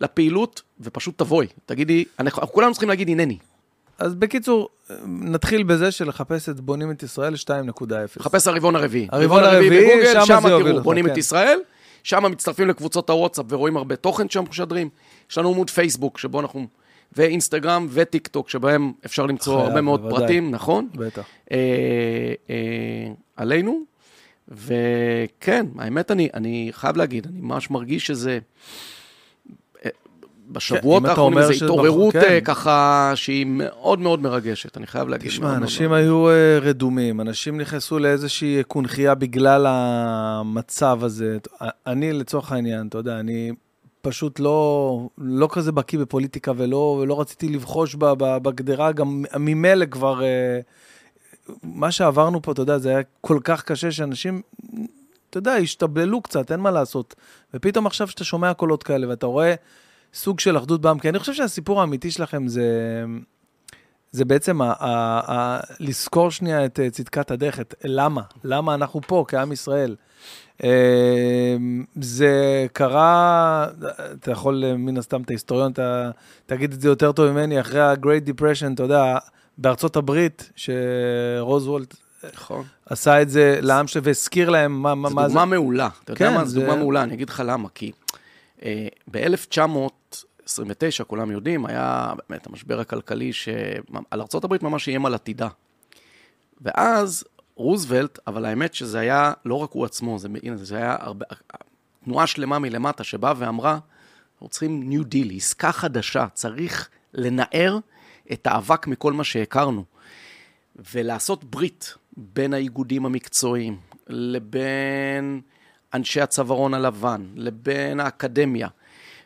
לפעילות, ופשוט תבואי, תגידי, אנחנו כולנו צריכים להגיד, הנני. אז בקיצור, נתחיל בזה של לחפש את בונים את ישראל 2.0. לחפש הרבעון הרביעי. הרבעון הרביעי בגוגל, שם תראו, בונים את ישראל, שם מצטרפים לקבוצות הוואטסאפ ורואים הרבה תוכן שם משדרים. יש לנו עמוד פייסבוק שבו אנחנו, ואינסטגרם וטיק טוק, שבהם אפשר למצוא הרבה מאוד פרטים, נכון? בטח. עלינו, וכן, האמת אני חייב להגיד, אני ממש מרגיש שזה... בשבועות האחרונים זה התעוררות ככה שהיא מאוד מאוד מרגשת, אני חייב להגיד. תשמע, אנשים היו רדומים, אנשים נכנסו לאיזושהי קונחייה בגלל המצב הזה. אני לצורך העניין, אתה יודע, אני פשוט לא כזה בקיא בפוליטיקה ולא רציתי לבחוש בגדרה, גם ממילא כבר, מה שעברנו פה, אתה יודע, זה היה כל כך קשה שאנשים... אתה יודע, השתבללו קצת, אין מה לעשות. ופתאום עכשיו שאתה שומע קולות כאלה, ואתה רואה סוג של אחדות בעם, כי אני חושב שהסיפור האמיתי שלכם זה בעצם לזכור שנייה את צדקת הדרך, למה? למה אנחנו פה כעם ישראל? זה קרה, אתה יכול מן הסתם את ההיסטוריון, אתה תגיד את זה יותר טוב ממני, אחרי ה-Great Depression, אתה יודע, בארצות הברית, שרוזוולט, נכון. עשה את זה לעם שלו והזכיר להם מה זה. זו דוגמה מעולה. אתה יודע מה? זו דוגמה מעולה, אני אגיד לך למה, כי ב-1929, כולם יודעים, היה באמת המשבר הכלכלי שעל ארצות הברית ממש איים על עתידה. ואז רוזוולט, אבל האמת שזה היה לא רק הוא עצמו, זה היה תנועה שלמה מלמטה שבאה ואמרה, אנחנו צריכים ניו דיל, עסקה חדשה, צריך לנער את האבק מכל מה שהכרנו. ולעשות ברית בין האיגודים המקצועיים, לבין אנשי הצווארון הלבן, לבין האקדמיה.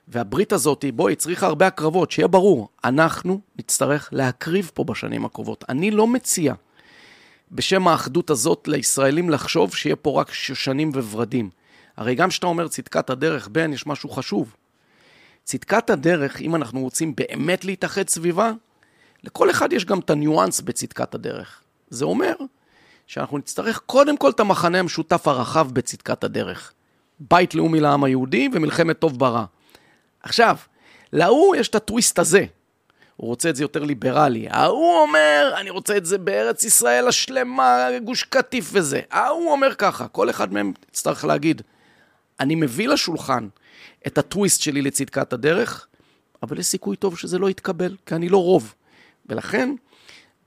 והברית הזאת, בואי, צריכה הרבה הקרבות, שיהיה ברור, אנחנו נצטרך להקריב פה בשנים הקרובות. אני לא מציע בשם האחדות הזאת לישראלים לחשוב שיהיה פה רק שושנים וורדים. הרי גם שאתה אומר צדקת הדרך, בן, יש משהו חשוב. צדקת הדרך, אם אנחנו רוצים באמת להתאחד סביבה, לכל אחד יש גם את הניואנס בצדקת הדרך. זה אומר שאנחנו נצטרך קודם כל את המחנה המשותף הרחב בצדקת הדרך. בית לאומי לעם היהודי ומלחמת טוב ברע. עכשיו, להוא יש את הטוויסט הזה. הוא רוצה את זה יותר ליברלי. ההוא אומר, אני רוצה את זה בארץ ישראל השלמה, גוש קטיף וזה. ההוא אומר ככה, כל אחד מהם יצטרך להגיד, אני מביא לשולחן את הטוויסט שלי לצדקת הדרך, אבל יש סיכוי טוב שזה לא יתקבל, כי אני לא רוב. ולכן,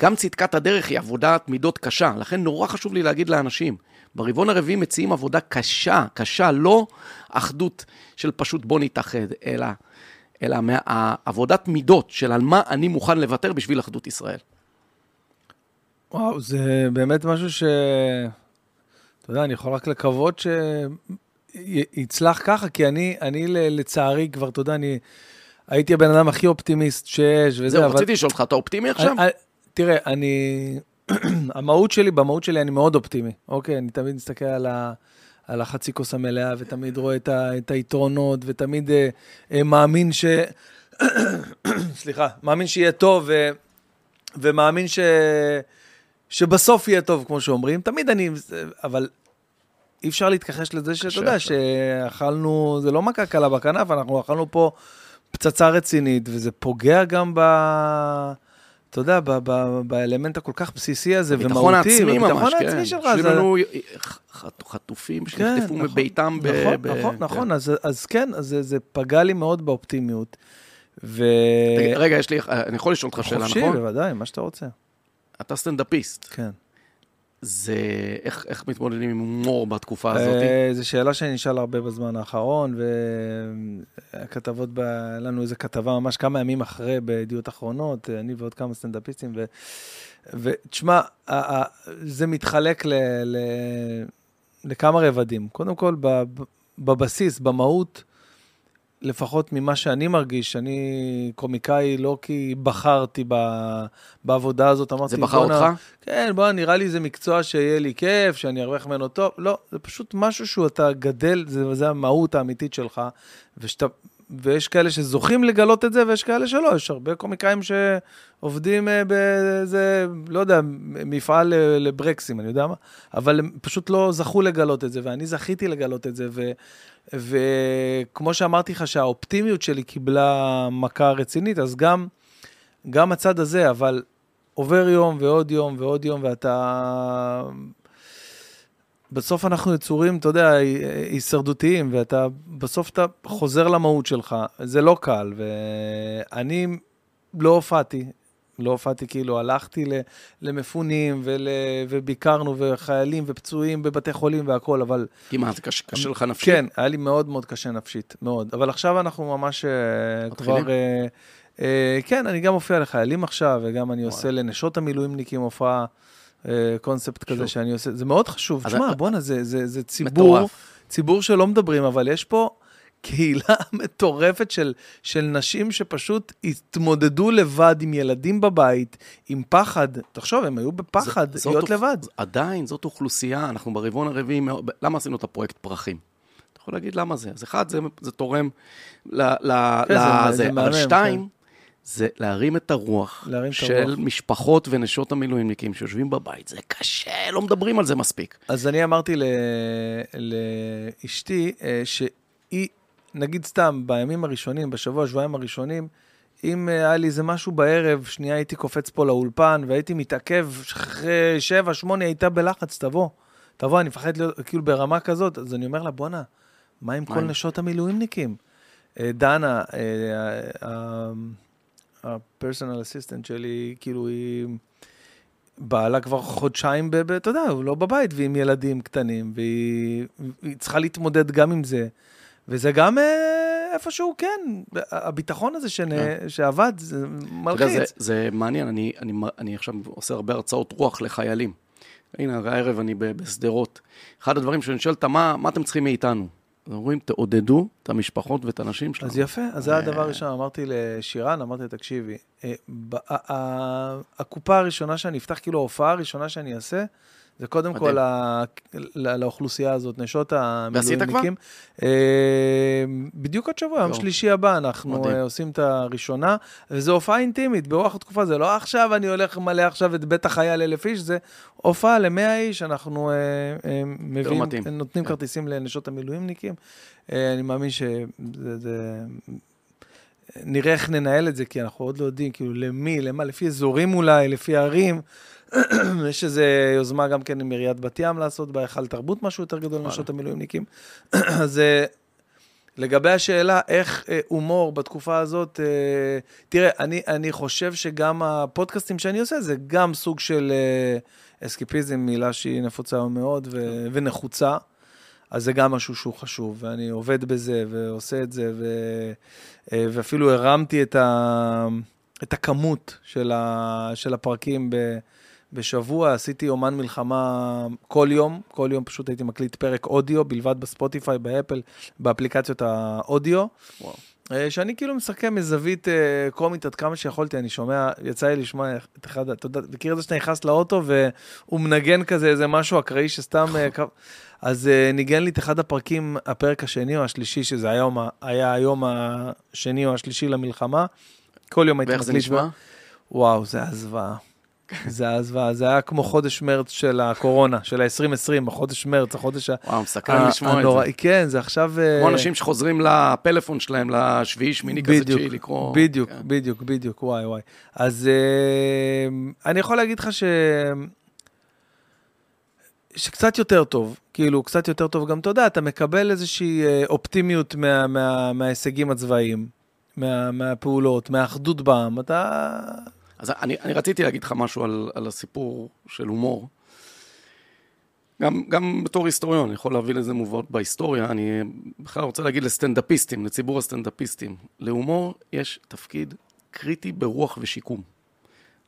גם צדקת הדרך היא עבודת מידות קשה, לכן נורא חשוב לי להגיד לאנשים, ברבעון הרביעי מציעים עבודה קשה, קשה, לא אחדות של פשוט בוא נתאחד, אלא עבודת מידות של על מה אני מוכן לוותר בשביל אחדות ישראל. וואו, זה באמת משהו ש... אתה יודע, אני יכול רק לקוות שיצלח ככה, כי אני לצערי כבר, אתה יודע, אני הייתי הבן אדם הכי אופטימיסט שיש, וזה... זהו, רציתי לשאול לך, אתה אופטימי עכשיו? תראה, במהות שלי אני מאוד אופטימי. אוקיי, אני תמיד מסתכל על החצי כוס המלאה, ותמיד רואה את היתרונות, ותמיד מאמין ש... סליחה, מאמין שיהיה טוב, ומאמין שבסוף יהיה טוב, כמו שאומרים. תמיד אני... אבל אי אפשר להתכחש לזה שאתה יודע, שאכלנו... זה לא מכה קלה בכנף, אנחנו אכלנו פה פצצה רצינית, וזה פוגע גם ב... אתה יודע, באלמנט הכל כך בסיסי הזה, ומהותי, העצמי ממש, כן. העצמי שלך, יש לנו חטופים שנחטפו מביתם. נכון, אז כן, אז זה פגע לי מאוד באופטימיות. רגע, אני יכול לשאול אותך שאלה, נכון? חופשי, בוודאי, מה שאתה רוצה. אתה סטנדאפיסט. כן. זה, איך מתמודדים עם הומור בתקופה הזאת? זו שאלה שאני אשאל הרבה בזמן האחרון, והכתבות, לנו איזו כתבה ממש כמה ימים אחרי בידיעות אחרונות, אני ועוד כמה סטנדאפיסטים, ותשמע, זה מתחלק לכמה רבדים. קודם כל, בבסיס, במהות, לפחות ממה שאני מרגיש, אני קומיקאי לא כי בחרתי בעבודה הזאת. זה בחר אותך? כן, בוא, נראה לי זה מקצוע שיהיה לי כיף, שאני ארוויח ממנו טוב. לא, זה פשוט משהו שאתה גדל, זה המהות האמיתית שלך, ויש כאלה שזוכים לגלות את זה, ויש כאלה שלא. יש הרבה קומיקאים שעובדים באיזה, לא יודע, מפעל לברקסים, אני יודע מה, אבל הם פשוט לא זכו לגלות את זה, ואני זכיתי לגלות את זה, וכמו שאמרתי לך שהאופטימיות שלי קיבלה מכה רצינית, אז גם הצד הזה, אבל עובר יום ועוד יום ועוד יום, ואתה... בסוף אנחנו יצורים, אתה יודע, הישרדותיים, ואתה בסוף אתה חוזר למהות שלך, זה לא קל, ואני לא הופעתי, כאילו, הלכתי למפונים, וביקרנו, וחיילים, ופצועים בבתי חולים והכל, אבל... כמעט קשה לך נפשית. כן, היה לי מאוד מאוד קשה נפשית, מאוד. אבל עכשיו אנחנו ממש כבר... כן, אני גם מופיע לחיילים עכשיו, וגם אני עושה לנשות המילואימניקים הופעה, קונספט כזה שאני עושה. זה מאוד חשוב. תשמע, בוא'נה, זה ציבור שלא מדברים, אבל יש פה... קהילה מטורפת של נשים שפשוט התמודדו לבד עם ילדים בבית, עם פחד. תחשוב, הם היו בפחד להיות לבד. עדיין, זאת אוכלוסייה, אנחנו ברבעון הרביעי, למה עשינו את הפרויקט פרחים? אתה יכול להגיד למה זה? אז אחד, זה תורם לזה. אבל שתיים, זה להרים את הרוח של משפחות ונשות המילואימניקים שיושבים בבית. זה קשה, לא מדברים על זה מספיק. אז אני אמרתי לאשתי שהיא נגיד סתם, בימים הראשונים, בשבוע, שבועיים הראשונים, אם היה לי איזה משהו בערב, שנייה הייתי קופץ פה לאולפן, והייתי מתעכב, אחרי 7-8 הייתה בלחץ, תבוא, אני מפחד להיות, כאילו ברמה כזאת, אז אני אומר לה, בונה, מה עם כל נשות המילואימניקים? דנה, הפרסונל אסיסטנט שלי, כאילו היא... בעלה כבר חודשיים, אתה יודע, הוא לא בבית, והיא עם ילדים קטנים, והיא צריכה להתמודד גם עם זה, וזה גם איפשהו, כן, הביטחון הזה שעבד, זה מלחיץ. זה מעניין, אני עכשיו עושה הרבה הרצאות רוח לחיילים. הנה, הערב אני בסדרות. אחד הדברים שאני שואל, מה אתם צריכים מאיתנו? אומרים, תעודדו את המשפחות ואת הנשים שלנו. אז יפה, אז זה הדבר הראשון, אמרתי לשירן, אמרתי, תקשיבי, הקופה הראשונה שאני אפתח, כאילו ההופעה הראשונה שאני אעשה, זה קודם כל לאוכלוסייה הזאת, נשות המילואימניקים. בדיוק השבוע, יום שלישי הבא, אנחנו עושים את הראשונה, וזו הופעה אינטימית, ברוח התקופה, זה לא עכשיו, אני הולך מלא עכשיו את בית החייל 1,000 איש, זה הופעה ל100 איש, אנחנו נותנים כרטיסים לנשות המילואימניקים. אני מאמין שזה... נראה איך ננהל את זה, כי אנחנו עוד לא יודעים, כאילו למי, למה, לפי אזורים אולי, לפי ערים, יש איזו יוזמה גם כן עם עיריית בת ים לעשות בהיכל תרבות משהו יותר גדול מנשות המילואימניקים. אז לגבי השאלה איך הומור בתקופה הזאת, תראה, אני חושב שגם הפודקאסטים שאני עושה, זה גם סוג של אסקיפיזם, מילה שהיא נפוצה מאוד ונחוצה, אז זה גם משהו שהוא חשוב, ואני עובד בזה ועושה את זה, ואפילו הרמתי את הכמות של הפרקים בשבוע, עשיתי אומן מלחמה כל יום פשוט הייתי מקליט פרק אודיו, בלבד בספוטיפיי, באפל, באפליקציות האודיו, וואו. שאני כאילו מסכם מזווית קומית עד כמה שיכולתי, אני שומע, יצא לי לשמוע את אחד, אתה יודע, מכיר את זה שאתה נכנס לאוטו, והוא מנגן כזה איזה משהו אקראי שסתם, אז ניגן לי את אחד הפרקים, הפרק השני או השלישי, שזה היום, היה היום השני או השלישי למלחמה, כל יום הייתי מקליט. ואיך זה נשמע? וואו, זה הזוועה. זה היה כמו חודש מרץ של הקורונה, של ה-2020, בחודש מרץ, החודש הנוראי. כן, זה עכשיו... כמו אנשים שחוזרים לפלאפון שלהם, לשביעי, שמיני כזה, שהיא לקרוא... בדיוק, וואי. אז אני יכול להגיד לך שקצת יותר טוב, כאילו, קצת יותר טוב גם תודה, אתה מקבל איזושהי אופטימיות מההישגים הצבאיים, מהפעולות, מהאחדות בעם, אתה... אז אני רציתי להגיד לך משהו על הסיפור של הומור. גם בתור היסטוריון, אני יכול להביא לזה מובאות בהיסטוריה, אני בכלל רוצה להגיד לסטנדאפיסטים, לציבור הסטנדאפיסטים. להומור יש תפקיד קריטי ברוח ושיקום.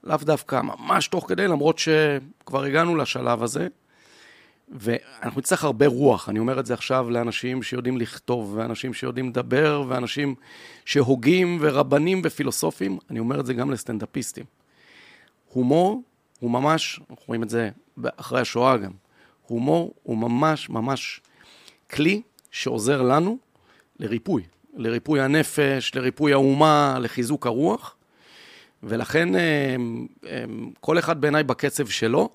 לאו דווקא, ממש תוך כדי, למרות שכבר הגענו לשלב הזה, ואנחנו נצטרך הרבה רוח. אני אומר את זה עכשיו לאנשים שיודעים לכתוב, ואנשים שיודעים לדבר, ואנשים שהוגים ורבנים ופילוסופים. אני אומר את זה גם לסטנדאפיסטים. הומור הוא ממש, אנחנו רואים את זה אחרי השואה גם, הומור הוא ממש ממש כלי שעוזר לנו לריפוי. לריפוי הנפש, לריפוי האומה, לחיזוק הרוח. ולכן כל אחד בעיניי בקצב שלו,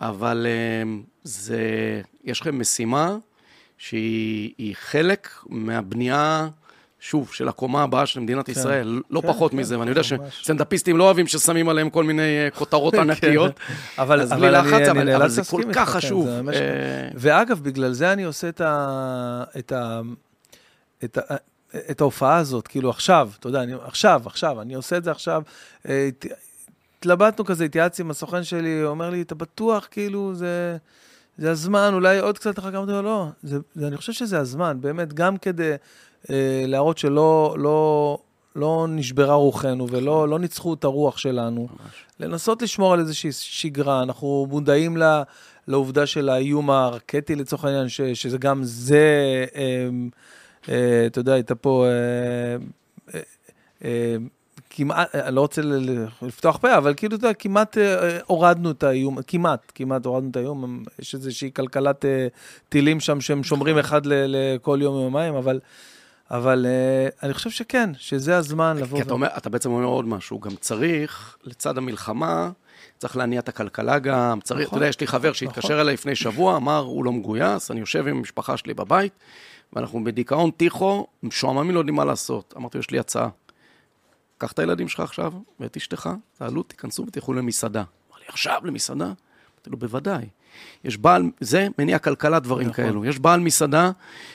אבל יש לכם משימה שהיא חלק מהבנייה, שוב, של הקומה הבאה של מדינת ישראל, לא פחות מזה, ואני יודע שסטנדאפיסטים לא אוהבים ששמים עליהם כל מיני כותרות ענקיות, אז בלי לחץ, אבל זה כל כך חשוב. ואגב, בגלל זה אני עושה את ההופעה הזאת, כאילו עכשיו, אתה יודע, עכשיו, אני עושה את זה עכשיו, התלבטנו כזה, התייעץ עם הסוכן שלי, הוא אומר לי, אתה בטוח, כאילו, זה הזמן, אולי עוד קצת אחר כך, לא, אני חושב שזה הזמן, באמת, גם כדי להראות שלא נשברה רוחנו, ולא ניצחו את הרוח שלנו, לנסות לשמור על איזושהי שגרה, אנחנו מודעים לעובדה של האיום הרקטי, לצורך העניין, שזה גם זה, אתה יודע, הייתה פה... כמעט, אני לא רוצה לפתוח פה, אבל כאילו, אתה יודע, כמעט הורדנו את האיום, כמעט הורדנו את האיום, יש איזושהי כלכלת טילים שם, שהם שומרים אחד לכל יום ומאיים, אבל אני חושב שכן, שזה הזמן לבוא. אתה בעצם אומר עוד משהו, גם צריך, לצד המלחמה, צריך להניע את הכלכלה גם, צריך, אתה יודע, יש לי חבר שהתקשר אליי לפני שבוע, אמר, הוא לא מגויס, אני יושב עם המשפחה שלי בבית, ואנחנו בדיכאון טיחו, שועממים לא יודעים מה לעשות. אמרתי, יש לי הצעה. קח את הילדים שלך עכשיו, ואת אשתך, תעלו, תיכנסו ותלכו למסעדה. אמר לי, עכשיו למסעדה? אמרתי לו, בוודאי. יש בעל, זה מניע כלכלה דברים כאלו. יש בעל מסעדה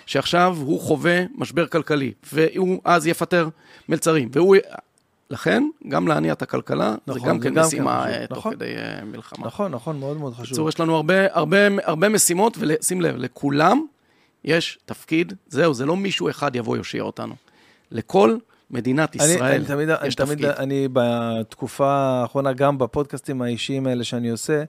שעכשיו הוא חווה משבר כלכלי, והוא אז יפטר מלצרים, והוא... לכן, גם להניע את הכלכלה, זה גם כן משימה תוך כדי מלחמה. נכון, מאוד מאוד חשוב. בצור, יש לנו הרבה משימות, ושים לב, לכולם יש תפקיד, זהו, זה לא מישהו אחד יבוא יושיע אותנו. לכל מדינת ישראל, יש תפקיד. אני בתקופה האחרונה, גם בפודקאסטים האישיים האלה שאני עושה,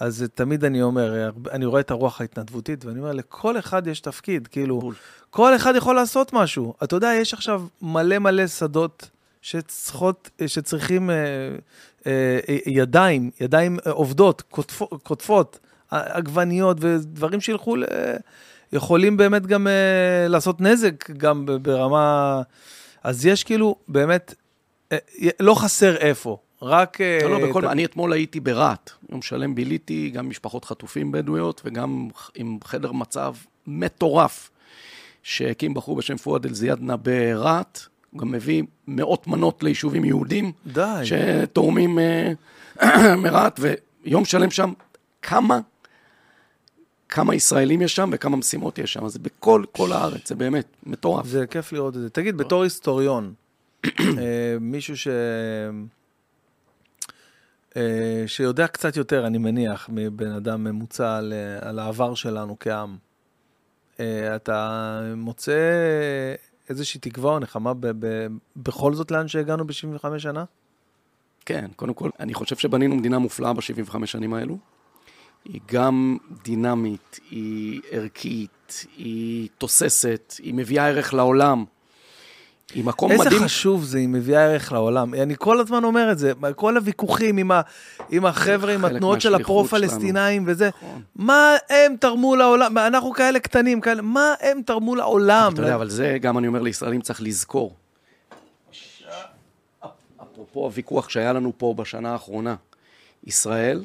אז תמיד אני אומר, אני רואה את הרוח ההתנדבותית, ואני אומר, לכל אחד יש תפקיד, כאילו, כל אחד יכול לעשות משהו. אתה יודע, יש עכשיו מלא שדות שצריכים ידיים עובדות, כותפות, עגבניות ודברים שילכו, יכולים באמת גם לעשות נזק, גם ברמה... אז יש כאילו, באמת, לא חסר איפה, רק... אני אתמול הייתי ברעת, יום שלם ביליתי, גם משפחות חטופים בדואיות, וגם עם חדר מצב מטורף, שהקים בחור בשם פואד אל זיאדנה ברעת, הוא גם מביא מאות מנות ליישובים יהודים, שתורמים מרעת, ויום שלם שם, כמה כמה ישראלים יש שם וכמה משימות יש שם, אז זה בכל הארץ, זה באמת מטורף. זה כיף לראות את זה. תגיד, בתור היסטוריון, מישהו שיודע קצת יותר, אני מניח, מבן אדם ממוצע על העבר שלנו כעם, אתה מוצא איזושהי תקווה או נחמה בכל זאת לאן שהגענו ב-75 שנה? כן, קודם כל, אני חושב שבנינו מדינה מופלאה ב-75 שנים האלו. היא גם דינמית, היא ערכית, היא תוססת, היא מביאה ערך לעולם. היא מקום מדהים. איזה חשוב זה, היא מביאה ערך לעולם. אני כל הזמן אומר את זה, כל הוויכוחים עם החבר'ה, עם התנועות של הפרו-פלסטינאים וזה. מה הם תרמו לעולם? אנחנו כאלה קטנים, מה הם תרמו לעולם? אתה יודע, אבל זה גם אני אומר לישראלים, צריך לזכור. אפרופו הוויכוח שהיה לנו פה בשנה האחרונה, ישראל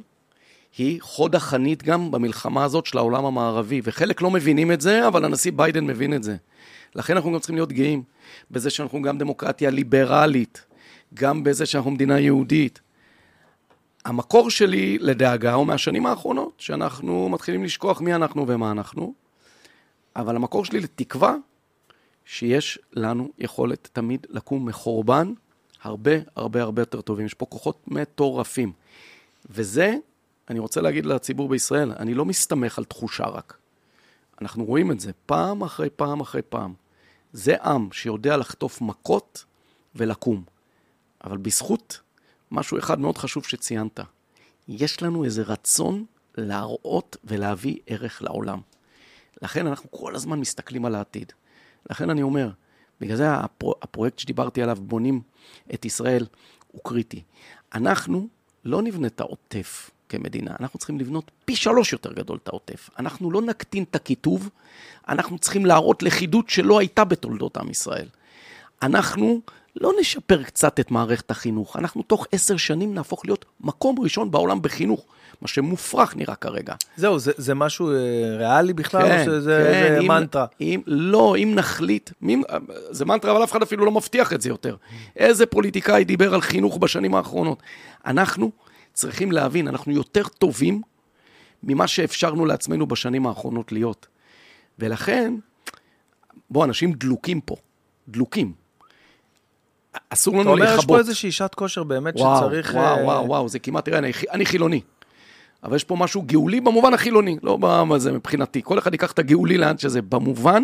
היא חוד החנית גם במלחמה הזאת של העולם המערבי, וחלק לא מבינים את זה, אבל הנשיא ביידן מבין את זה. לכן אנחנו גם צריכים להיות גאים בזה שאנחנו גם דמוקרטיה ליברלית, גם בזה שאנחנו מדינה יהודית. המקור שלי לדאגה הוא מהשנים האחרונות, שאנחנו מתחילים לשכוח מי אנחנו ומה אנחנו, אבל המקור שלי לתקווה שיש לנו יכולת תמיד לקום מחורבן, הרבה הרבה הרבה יותר טובים. יש פה כוחות מטורפים. וזה, אני רוצה להגיד לציבור בישראל, אני לא מסתמך על תחושה רק. אנחנו רואים את זה פעם אחרי פעם אחרי פעם. זה עם שיודע לחטוף מכות ולקום. אבל בזכות, משהו אחד מאוד חשוב שציינת. יש לנו איזה רצון להראות ולהביא ערך לעולם. לכן אנחנו כל הזמן מסתכלים על העתיד. לכן אני אומר, בגלל זה הפרויקט שדיברתי עליו, בונים את ישראל, הוא קריטי. אנחנו לא נבנה את העוטף כמדינה, אנחנו צריכים לבנות פי 3 יותר גדול את העוטף. אנחנו לא נקטין את הכיתוב, אנחנו צריכים להראות לכידות שלא הייתה בתולדות עם ישראל. אנחנו לא נשפר קצת את מערכת החינוך, אנחנו תוך 10 שנים נהפוך להיות מקום ראשון בעולם בחינוך, מה שמופרך נראה כרגע. זהו, זה משהו ריאלי בכלל, כן, או שזה כן, מנטרה? לא, אם נחליט, זה מנטרה, אבל אף אחד אפילו לא מבטיח את זה יותר. איזה פוליטיקאי דיבר על חינוך בשנים האחרונות? אנחנו צריכים להבין, אנחנו יותר טובים ממה שאפשרנו לעצמנו בשנים האחרונות להיות. ולכן, אנשים דלוקים פה, דלוקים. אסור לנו לחבות. אתה אומר, יש פה איזושהי אישת כושר באמת שצריך... וואו, זה כמעט, תראה, אני חילוני. אבל יש פה משהו גאולי במובן החילוני, לא זה מבחינתי. כל אחד ייקח את הגאולי לאן שזה, במובן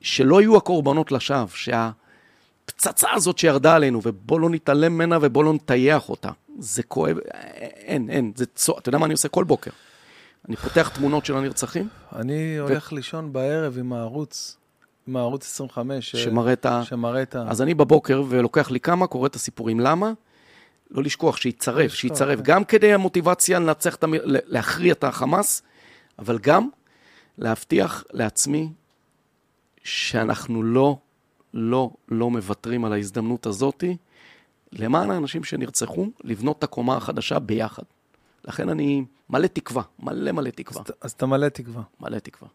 שלא יהיו הקורבנות לשווא, שהפצצה הזאת שירדה עלינו, ובוא לא נתעלם ממנה ובוא לא נטייח אותה. זה כואב, אין, זה צוע. אתה יודע מה אני עושה כל בוקר? אני פותח תמונות של הנרצחים. אני הולך לישון בערב עם הערוץ. מערוץ 25 שמראת אז אני בבוקר ולוקח לי כמה, קורא את הסיפורים. למה? לא לשכוח שיצרף, גם כדי המוטיבציה להכריע את החמאס, אבל גם להבטיח לעצמי שאנחנו לא מוותרים על ההזדמנות הזאת, למען האנשים שנרצחו, לבנות את הקומה החדשה ביחד. לכן אני מלא תקווה. אז אתה מלא תקווה.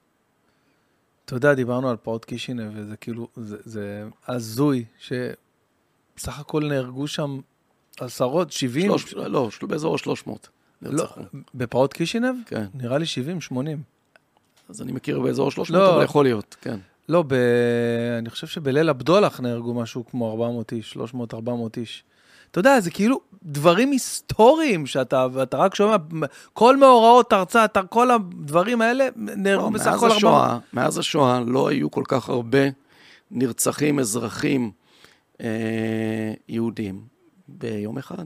אתה יודע, דיברנו על פרעות קישינב, וזה כאילו, זה הזוי, שבסך הכל נהרגו שם 10, 70. לא, באזור 300. בפרעות קישינב? כן. נראה לי 70, 80. אז אני מכיר באזור 300, אבל יכול להיות, כן. לא, אני חושב שבליל הבדולח נהרגו משהו כמו 400 איש, 300-400 איש. אתה יודע, זה כאילו דברים היסטוריים, שאתה רק שומע, כל מאורעות תרצה, כל הדברים האלה נהרו בסך הכל הרבה. מאז השואה לא היו כל כך הרבה נרצחים, אזרחים, יהודים, ביום אחד.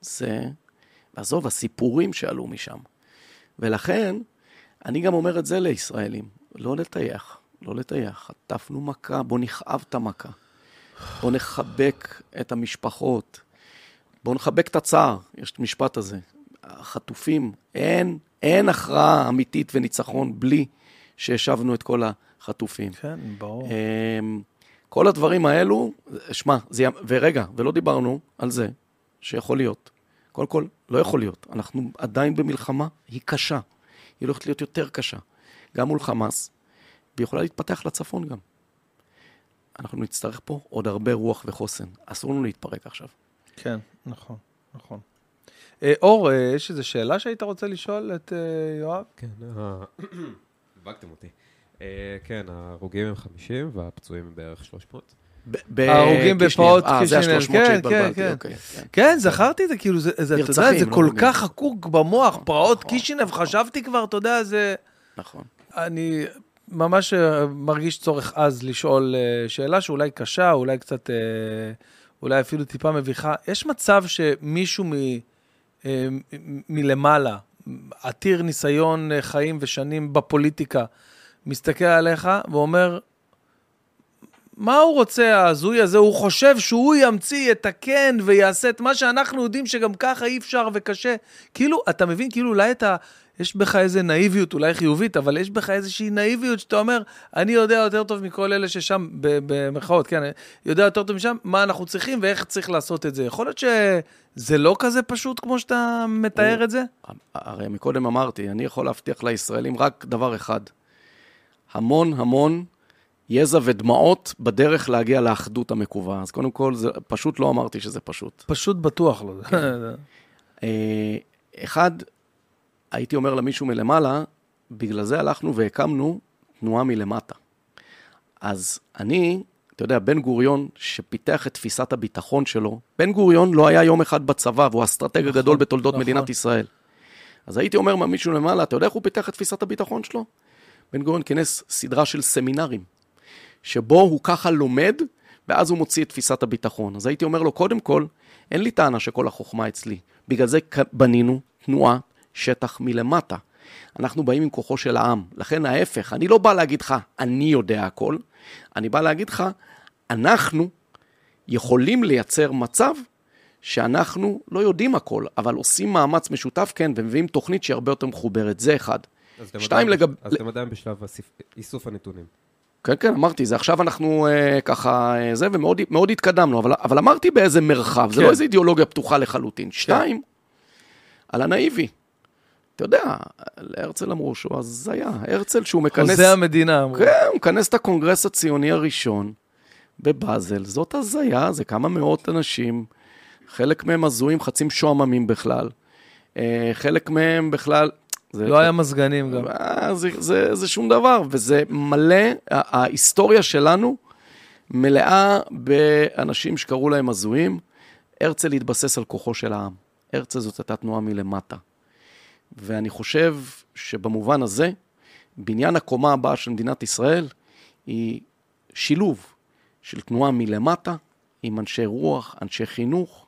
זה, עזוב, הסיפורים שעלו משם. ולכן, אני גם אומר את זה לישראלים, לא לטייח, חטפנו מכה, בוא נכאב את המכה. בוא נחבק את המשפחות, בוא נחבק את הצער, יש את המשפט הזה. החטופים, אין הכרעה אמיתית וניצחון בלי שישבנו את כל החטופים. כן, ברור. כל הדברים האלו, ורגע, ולא דיברנו על זה, שיכול להיות. קודם כל, לא יכול להיות. אנחנו עדיין במלחמה, היא קשה. היא הולכת להיות יותר קשה. גם מול חמאס, ויכולה להתפתח לצפון גם. אנחנו נצטרך פה עוד הרבה רוח וחוסן. אסור לנו להתפרק עכשיו. כן, נכון. אור, יש איזו שאלה שהיית רוצה לשאול את יואב? כן, דבקתם אותי. כן, ההרוגים הם 50 והפצועים הם בערך 300. ההרוגים בפרעות קישינב, כן, כן, זכרתי את זה, כאילו, זה כל כך חקוק במוח, פרעות קישינב, חשבתי כבר, אתה יודע, זה... נכון. אני ממש מרגיש צורך אז לשאול שאלה שאולי קשה, אולי קצת, אולי אפילו טיפה מביכה. יש מצב שמישהו מלמעלה, עתיר ניסיון חיים ושנים בפוליטיקה, מסתכל עליך ואומר, מה הוא רוצה, ההזוי הזה? הוא חושב שהוא ימציא, יתקן ויעשה את מה שאנחנו יודעים שגם ככה אי אפשר וקשה. כאילו, אתה מבין, כאילו אולי אתה, יש בך איזה נאיביות, אולי חיובית, אבל יש בך איזושהי נאיביות שאתה אומר, אני יודע יותר טוב מכל אלה ששם, במרכאות, כן, יודע יותר טוב משם, מה אנחנו צריכים ואיך צריך לעשות את זה. יכול להיות שזה לא כזה פשוט כמו שאתה מתאר את זה? הרי מקודם אמרתי, אני יכול להבטיח לישראלים רק דבר אחד. המון, המון, יזע ודמעות בדרך להגיע לאחדות המקווה. אז קודם כל, זה, פשוט לא אמרתי שזה פשוט. פשוט בטוח לא. כן. אחד, הייתי אומר למישהו מלמעלה, בגלל זה הלכנו והקמנו תנועה מלמטה. אז אני, אתה יודע, בן גוריון שפיתח את תפיסת הביטחון שלו, בן גוריון לא היה יום אחד בצבא, והוא אסטרטג הגדול בתולדות מדינת ישראל. אז הייתי אומר מישהו למעלה, אתה יודע איך הוא פיתח את תפיסת הביטחון שלו? בן גוריון כנס סדרה של סמינרים, שבו הוא ככה לומד, ואז הוא מוציא את תפיסת הביטחון. אז הייתי אומר לו, קודם כל, אין לי טענה שכל החוכמה אצלי. בגלל זה בנינו תנועה, שטח מלמטה. אנחנו באים עם כוחו של העם. לכן ההפך, אני לא בא להגיד לך, אני יודע הכל. אני בא להגיד לך, אנחנו יכולים לייצר מצב, שאנחנו לא יודעים הכל, אבל עושים מאמץ משותף, כן, ומביאים תוכנית שהרבה יותר מחוברת. זה אחד. אז אתם עדיין בשלב איסוף הנתונים. כן, כן, אמרתי, זה עכשיו אנחנו ככה, זה, ומאוד התקדמנו, אבל אמרתי באיזה מרחב, זה לא איזו אידיאולוגיה פתוחה לחלוטין. שתיים, על הנאיבי. אתה יודע, להרצל אמרו שהוא הזיה, הרצל שהוא מכנס... חוזה המדינה אמרו. כן, הוא מכנס את הקונגרס הציוני הראשון בבאזל, זאת הזיה, זה כמה מאות אנשים, חלק מהם הזויים, חצים שועממים בכלל, חלק מהם בכלל... לא היה מזגנים גם. זה שום דבר, וזה מלא, ההיסטוריה שלנו מלאה באנשים שקראו להם הזויים. הרצל להתבסס על כוחו של העם. הרצל זאת הייתה תנועה מלמטה. ואני חושב שבמובן הזה, בניין הקומה הבאה של מדינת ישראל, היא שילוב של תנועה מלמטה, עם אנשי רוח, אנשי חינוך,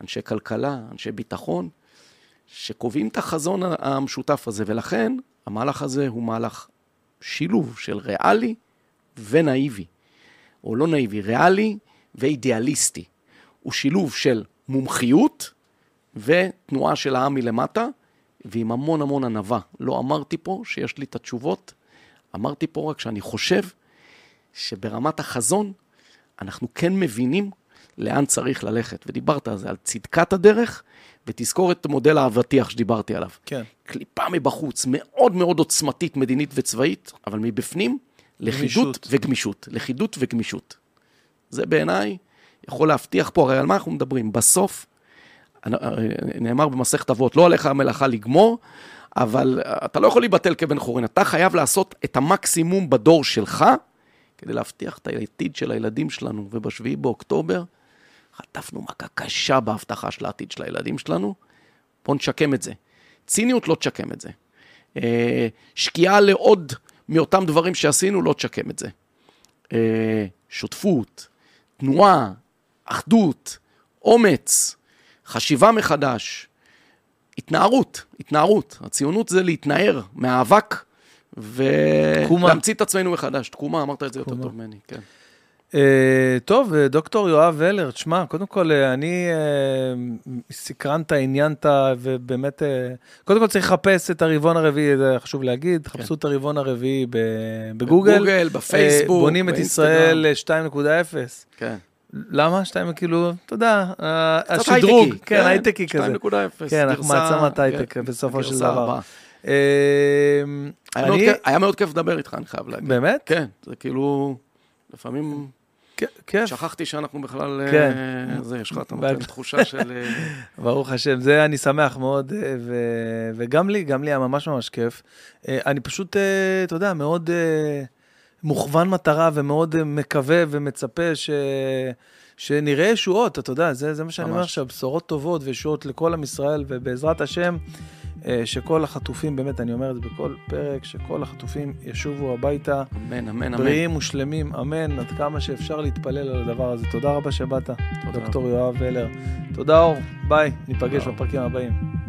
אנשי כלכלה, אנשי ביטחון, שקובעים את החזון המשותף הזה, ולכן המהלך הזה הוא מהלך שילוב של ריאלי ונאיבי, או לא נאיבי, ריאלי ואידיאליסטי. הוא שילוב של מומחיות ותנועה של העם מלמטה, ועם המון המון ענווה. לא אמרתי פה שיש לי את התשובות, אמרתי פה רק שאני חושב שברמת החזון אנחנו כן מבינים לאן צריך ללכת, ודיברת על זה, על צדקת הדרך, ותזכור את מודל האבטיח שדיברתי עליו. כן. קליפה מבחוץ, מאוד מאוד עוצמתית, מדינית וצבאית, אבל מבפנים, לחידות וגמישות. לחידות וגמישות. זה בעיניי, יכול להבטיח פה, הרי על מה אנחנו מדברים? בסוף, נאמר במסכת אבות, לא עליך המלאכה לגמור, אבל אתה לא יכול להיבטל כבן חורין, אתה חייב לעשות את המקסימום בדור שלך, כדי להבטיח את העתיד של הילדים שלנו, ובשביעי באוקטובר, חטפנו מכה קשה בהבטחה של העתיד של הילדים שלנו, בוא נשקם את זה. ציניות לא תשקם את זה. שקיעה לעוד מאותם דברים שעשינו לא תשקם את זה. שותפות, תנועה, אחדות, אומץ, חשיבה מחדש, התנערות, התנערות. הציונות זה להתנער מהאבק ולהמציא את עצמנו מחדש. תקומה, אמרת את זה יותר טוב ממני, כן. טוב, דוקטור יואב הלר, תשמע, קודם כל, אני סקרנת, עניינת, ובאמת, קודם כל צריך לחפש את הרבעון הרביעי, זה חשוב להגיד, חפשו את הרבעון הרביעי בגוגל, בפייסבוק, בונים את ישראל 2.0. כן. למה? שתיים, כאילו, אתה יודע, השדרוג, כן, הייטקי כזה. 2.0. כן, אנחנו מעצמת הייטק בסופו של דבר. היה מאוד כיף לדבר איתך, אני חייב להגיד. באמת? כן, זה כאילו... לפעמים כיף. שכחתי שאנחנו בכלל... כן. זה, יש לך, אתה נותן תחושה של... ברוך השם, זה אני שמח מאוד, וגם לי, גם לי היה ממש ממש כיף. אני פשוט, אתה יודע, מאוד מוכוון מטרה, ומאוד מקווה ומצפה שנראה ישועות, אתה יודע, זה מה שאני אומר עכשיו, בשורות טובות וישועות לכל עם ישראל, ובעזרת השם, שכל החטופים, באמת אני אומר את זה בכל פרק, שכל החטופים ישובו הביתה, אמן, אמן, בריאים ושלמים, אמן, עד כמה שאפשר להתפלל על הדבר הזה. תודה רבה שבאת, דוקטור יואב הלר. תודה אור, ביי, ניפגש בפרקים הבאים.